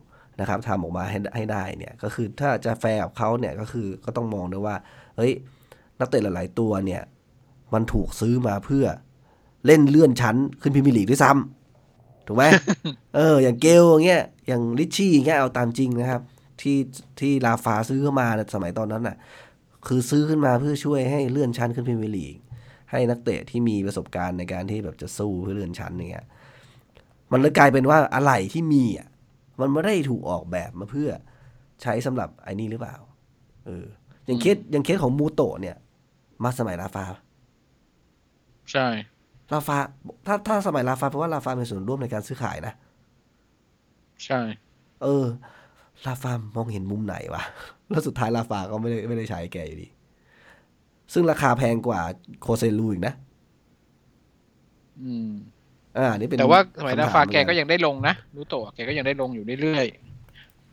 นะครับทำออกมาให้ได้เนี่ยก็คือถ้าจะแฟร์กับเขาเนี่ยก็คือก็ต้องมองด้วยว่าเฮ้ยนักเตะหลายๆตัวเนี่ยมันถูกซื้อมาเพื่อเล่นเลื่อนชั้นขึ้นพรีเมียร์ลีกด้วยซ้ำถูกไหม อย่างเกลอย่างเงี้ยอย่างลิชชี่อย่างเงี้ยเอาตามจริงนะครับที่ลาฟาซื้อเข้ามาสมัยตอนนั้นน่ะคือซื้อขึ้นมาเพื่อช่วยให้เลื่อนชั้นขึ้นพรีเมียร์ลีกให้นักเตะที่มีประสบการณ์ในการที่แบบจะสู้เพื่อเลื่อนชั้นอย่างเงี้ยมันเลยกลายเป็นว่าอะไรที่มีอ่ะมันไม่ได้ถูกออกแบบมาเพื่อใช้สำหรับไอ้นี่หรือเปล่าอย่างเคสของมูโตะเนี่ยมาสมัยลาฟาใช่ลาฟาถ้าสมัยลาฟาเพราะว่าลาฟาเป็นส่วนร่วมในการซื้อขายนะใช่ลาฟามองเห็นมุมไหนวะแล้วสุดท้ายลาฟาก็ไม่ได้ใช้แกอยู่ดีซึ่งราคาแพงกว่าโคเซลูอีกนะแต่ว่าสมัยลาฟาแกก็ยังได้ลงนะรู้ตัวแกก็ยังได้ลงอยู่เรื่อย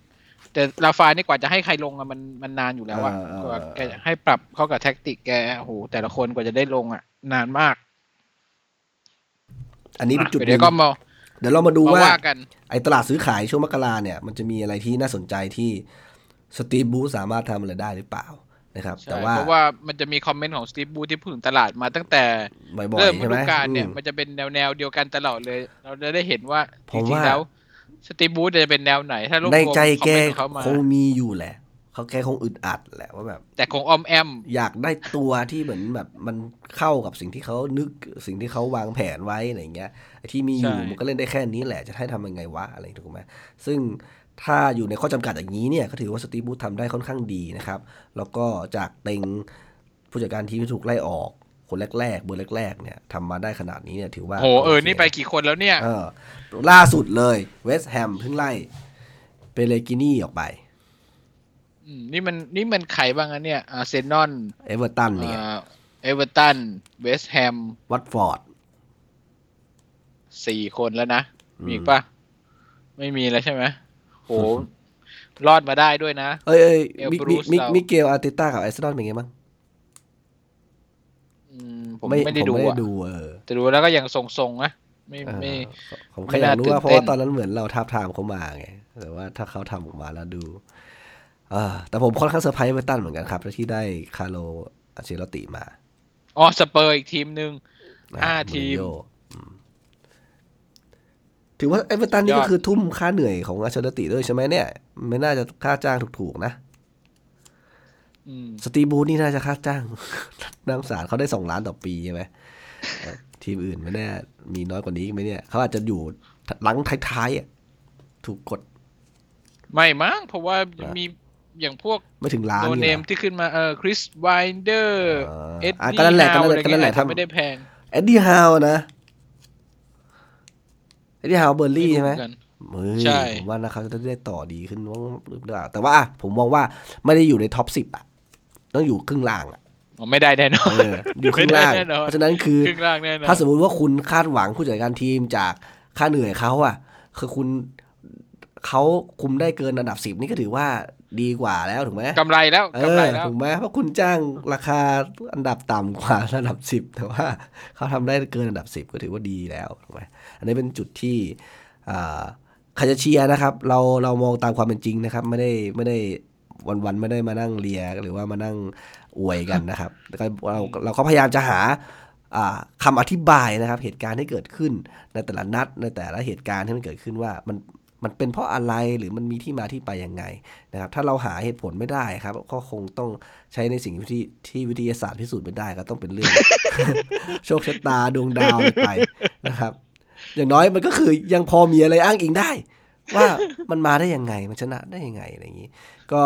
ๆแต่ลาฟานี่กว่าจะให้ใครลงมันนานอยู่แล้วอะกว่าแกให้ปรับเข้ากับแท็กติกแกโหแต่ละคนกว่าจะได้ลงอะนานมากอันนี้เป็นจุดเดี๋ยวก็มาเดี๋ยวเรามาดูว่าไอ้ตลาดซื้อขายช่วงมกราเนี่ยมันจะมีอะไรที่น่าสนใจที่สตีฟ บูธสามารถทำอะไรได้หรือเปล่านะครับแต่ว่าเพราะว่ามันจะมีคอมเมนต์ของสตีฟ บูธที่พูดถึงตลาดมาตั้งแต่เริ่มฤดูกาลเนี่ยมันจะเป็นแนวเดียวกันตลอดเลยเราจะได้เห็นว่าจริงๆแล้วสตีฟ บูธจะเป็นแนวไหนถ้าลูกในใจแกคงมีอยู่แหละเขาแกคงอึดอัดแหละว่าแบบแต่คงออมแอมอยากได้ตัวที่เหมือนแบบมันเข้ากับสิ่งที่เขานึกสิ่งที่เขาวางแผนไว้อะไรเงี้ยที่มีอยู่มันก็เล่นได้แค่นี้แหละจะให้ทำยังไงวะอะไรถูกไหมซึ่งถ้าอยู่ในข้อจำกัดอย่างนี้เนี่ยก็ถือว่าสตีฟ บูธทำได้ค่อนข้างดีนะครับแล้วก็จากเต็งผู้จัดการทีมที่ถูกไล่ออกคนแรกๆเบอร์แรกๆเนี่ยทำมาได้ขนาดนี้เนี่ยถือว่าโอ้โหนี่ไปกี่คนแล้วเนี่ยล่าสุดเลยเวสต์แฮมเพิ่งไล่เปเลกินี่ออกไปนี่มันใครบ้างอ่ะเนี่ยอาร์เซนอลเอเวอร์ตันเวสต์แฮมวัตฟอร์ด4คนแล้วนะมีอีกป่ะไม่มีแล้วใช่ไหมโหรอดมาได้ด้วยนะเอ้ยมิเกลอาร์เตต้ากับอาร์เซนอลเป็นไงบ้างผมไม่ได้ดูอ่ะแต่ดูแล้วก็ยังทรงๆนะไม่ผมแค่อยากรู้ว่าเพราะว่าตอนนั้นเหมือนเราท้าทามเขามาไงแต่ว่าถ้าเขาทำออกมาแล้วดูแต่ผมค่อนข้างเซอร์ไพรส์เวสต์แฮมเหมือนกันครับที่ได้คาร์โล อันเชลอตติมาอ๋อสเปอร์อีกทีมนึงทีมถือว่าเอเวอร์ตันนี่ก็คือทุ่มค่าเหนื่อยของอันเชลอตติด้วยใช่ไหมเนี่ยไม่น่าจะค่าจ้างถูกๆนะสตีฟ บูธนี่น่าจะค่าจ้างนักสารเขาได้2ล้านต่อปีใช่ไหม ทีมอื่นไม่แน่มีน้อยกว่านี้ไหมเนี่ยเขาอาจจะอยู่หลังท้ายๆถูกกดไม่มั้งเพราะว่ามีอย่างพวกไม่ถึงล้านตัวเนมที่ขึ้นมาคริสไวเดอร์เอ็ดดี้ฮาวอะไรกันแหละไม่ได้แพงเอ็ดดี้ฮาวนะเอ็ดดี้ฮาวเบอร์ลี่ใช่ไหมใช่ผมว่านะครับจะได้ต่อดีขึ้นว่าหรือเปล่าแต่ว่าผมมองว่าไม่ได้อยู่ในท็อป10อ่ะต้องอยู่ครึ่งล่างอ่ะไม่ได้แน่นอนอยู่ครึ่งล่างเพราะฉะนั้นคือถ้าสมมติว่าคุณคาดหวังผู้จัดการทีมจากค่าเหนื่อยเขาอ่ะคือคุณเขาคุมได้เกินระดับ10นี่ก็ถือว่าดีกว่าแล้วถูกไหมกำไรแล้วถูกไหมเพราะคุณจ้างราคาอันดับต่ำกว่าระดับ10แต่ว่าเขาทำได้เกินระดับ10ก็ถือว่าดีแล้วถูกไหมอันนี้เป็นจุดที่ใครจะเชียร์นะครับเรามองตามความเป็นจริงนะครับไม่ได้วันๆไม่ได้มานั่งเลียหรือว่ามานั่งอวยกันนะครับเราก็พยายามจะหาคำอธิบายนะครับเหตุการณ์ที่เกิดขึ้นในแต่ละนัดในแต่ละเหตุการณ์ที่มันเกิดขึ้นว่ามัน มันเป็นเพราะอะไรหรือมันมีที่มาที่ไปยังไงนะครับถ้าเราหาเหตุผลไม่ได้ครับก็คงต้องใช้ในสิ่งที่วิทยาศาสตร์พิสูจน์ไม่ได้ก็ต้องเป็นเรื่อง โชคชะตาดวงดาวไปนะครับอย่างน้อยมันก็คือยังพอมีอะไรอ้างอิงได้ว่ามันมาได้ยังไงมันชนะได้ยังไงอะไรอย่างนี้ก็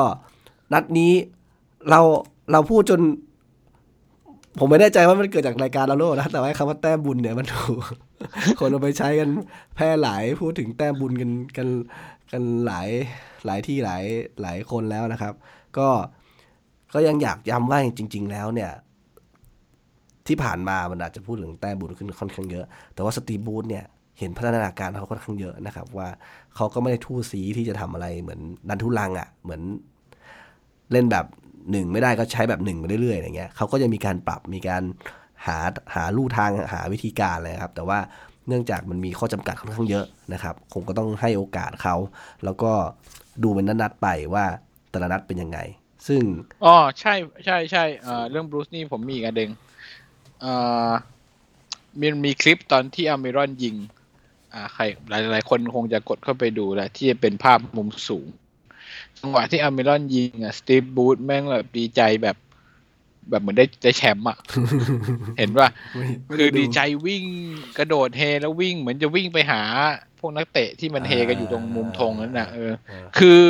นัดนี้เราพูดจนผมไม่แน่ใจว่ามันเกิดจากรายการเราโลดนะแต่ว่าคำว่าแต้มบุญเนี่ยมันถูกคนเอาไปใช้กันแพร่หลายพูดถึงแต้มบุญกันหลายที่หลายคนแล้วนะครับก็ยังอยากย้ำว่าจริงๆแล้วเนี่ยที่ผ่านมามันอาจจะพูดถึงแต้มบุญขึ้นค่อนข้างเยอะแต่ว่าสตีฟ บูธเนี่ยเห็นพัฒนาการเขาค่อนข้างเยอะนะครับว่าเขาก็ไม่ได้ทู่ซีที่จะทำอะไรเหมือนดันทุลังอ่ะเหมือนเล่นแบบ1ไม่ได้ก็ใช้แบบ1ไปเรื่อยๆอย่างเงี้ยเขาก็จะมีการปรับมีการหาลู่ทางหาวิธีการอะไรครับแต่ว่าเนื่องจากมันมีข้อจำกัดค่อนข้างเยอะนะครับคงก็ต้องให้โอกาสเขาแล้วก็ดูเป็นนัดๆไปว่าแต่ละนัดเป็นยังไงซึ่งอ๋อใช่ใช่ใช่เรื่องบรูซนี่ผมมีอีกอันนึงมีคลิปตอนที่อเมรอนยิงใครหลายๆคนคงจะกดเข้าไปดูแหละที่จะเป็นภาพมุมสูงจังหวะที่อเมรอนยิงอ่ะสตีฟบูธแม่งแบบดีใจแบบเหมือนได้แชมป์อ่ะ เห็นป่ะคือดีใจวิ่งกระโดดเฮแล้ววิ่งเหมือนจะวิ่งไปหาพวกนักเตะที่มันเฮกันอยู่ตรงมุมธงนั่นน่ะคือ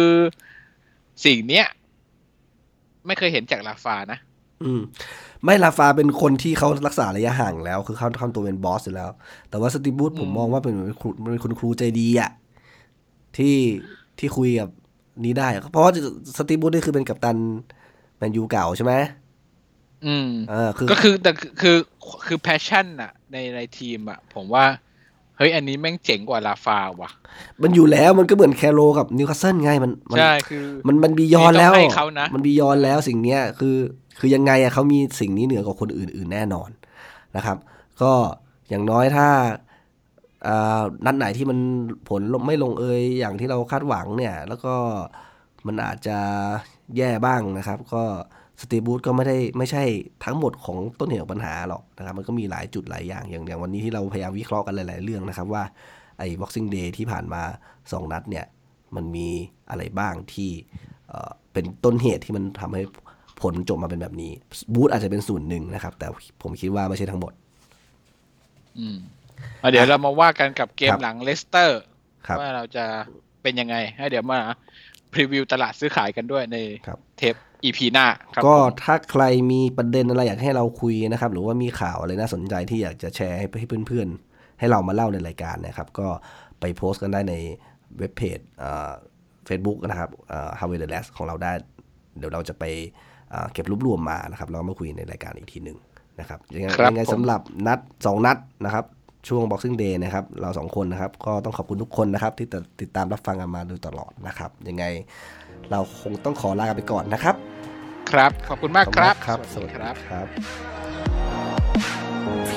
สิ่งเนี้ยไม่เคยเห็นจากลาฟานะไม่ลาฟาเป็นคนที่เขารักษาระยะห่างแล้วคือเขาทำตัวเป็นบอสอยู่แล้วแต่ว่าสตีฟบูธผมมองว่าเป็นคุณครูใจดีอ่ะที่คุยกับนี้ได้เพราะว่าสตีฟบูธนี่คือเป็นกัปตันแมนยูเก่าใช่ไหมคือแพชชั่นอะในทีมอะผมว่าเฮ้ยอันนี้แม่งเจ๋งกว่าลาฟาว่ะมันอยู่แล้วมันก็เหมือนแคโรกับนิวคาสเซิลไงมันใช่คือมันบียอนแล้วมันบียอนแล้วสิ่งเนี้ยคือยังไงอะเขามีสิ่งนี้เหนือกว่าคนอื่นๆแน่นอนนะครับก็อย่างน้อยถ้านัดไหนที่มันผลไม่ลงเอยอย่างที่เราคาดหวังเนี่ยแล้วก็มันอาจจะแย่บ้างนะครับก็สตีฟ บูธก็ไม่ใช่ทั้งหมดของต้นเหตุของปัญหาหรอกนะครับมันก็มีหลายจุดหลายอย่างวันนี้ที่เราพยายามวิเคราะห์กันหลายๆเรื่องนะครับว่าไอ้ Boxing Day ที่ผ่านมา2นัดเนี่ยมันมีอะไรบ้างที่เป็นต้นเหตุที่มันทำให้ผลจบมาเป็นแบบนี้บูธอาจจะเป็นส่วนหนึ่งนะครับแต่ผมคิดว่าไม่ใช่ทั้งหมดเดี๋ยวเรามาว่ากันกับเกมหลังเลสเตอร์ว่าเราจะเป็นยังไงให้เดี๋ยวมาพรีวิวตลาดซื้อขายกันด้วยในเทป EP หน้าก็ถ้าใครมีประเด็นอะไรอยากให้เราคุยนะครับหรือว่ามีข่าวอะไรน่าสนใจที่อยากจะแชร์ให้เพื่อนๆให้เรามาเล่าในรายการนะครับก็ไปโพสต์กันได้ในเว็บเพจFacebook นะครับHow We The Last ของเราได้เดี๋ยวเราจะไปเก็บรวบๆมานะครับแล้วมาคุยในรายการอีกทีนึงนะครับยังไงสำหรับนัด2นัดนะครับช่วง Boxing Day นะครับเรา2คนนะครับก็ต้องขอบคุณทุกคนนะครับที่ติดตามรับฟังกันมาโดยตลอดนะครับยังไงเราคงต้องขอลากันไปก่อนนะครับครับขอบคุณมากครับสวัสดีครับ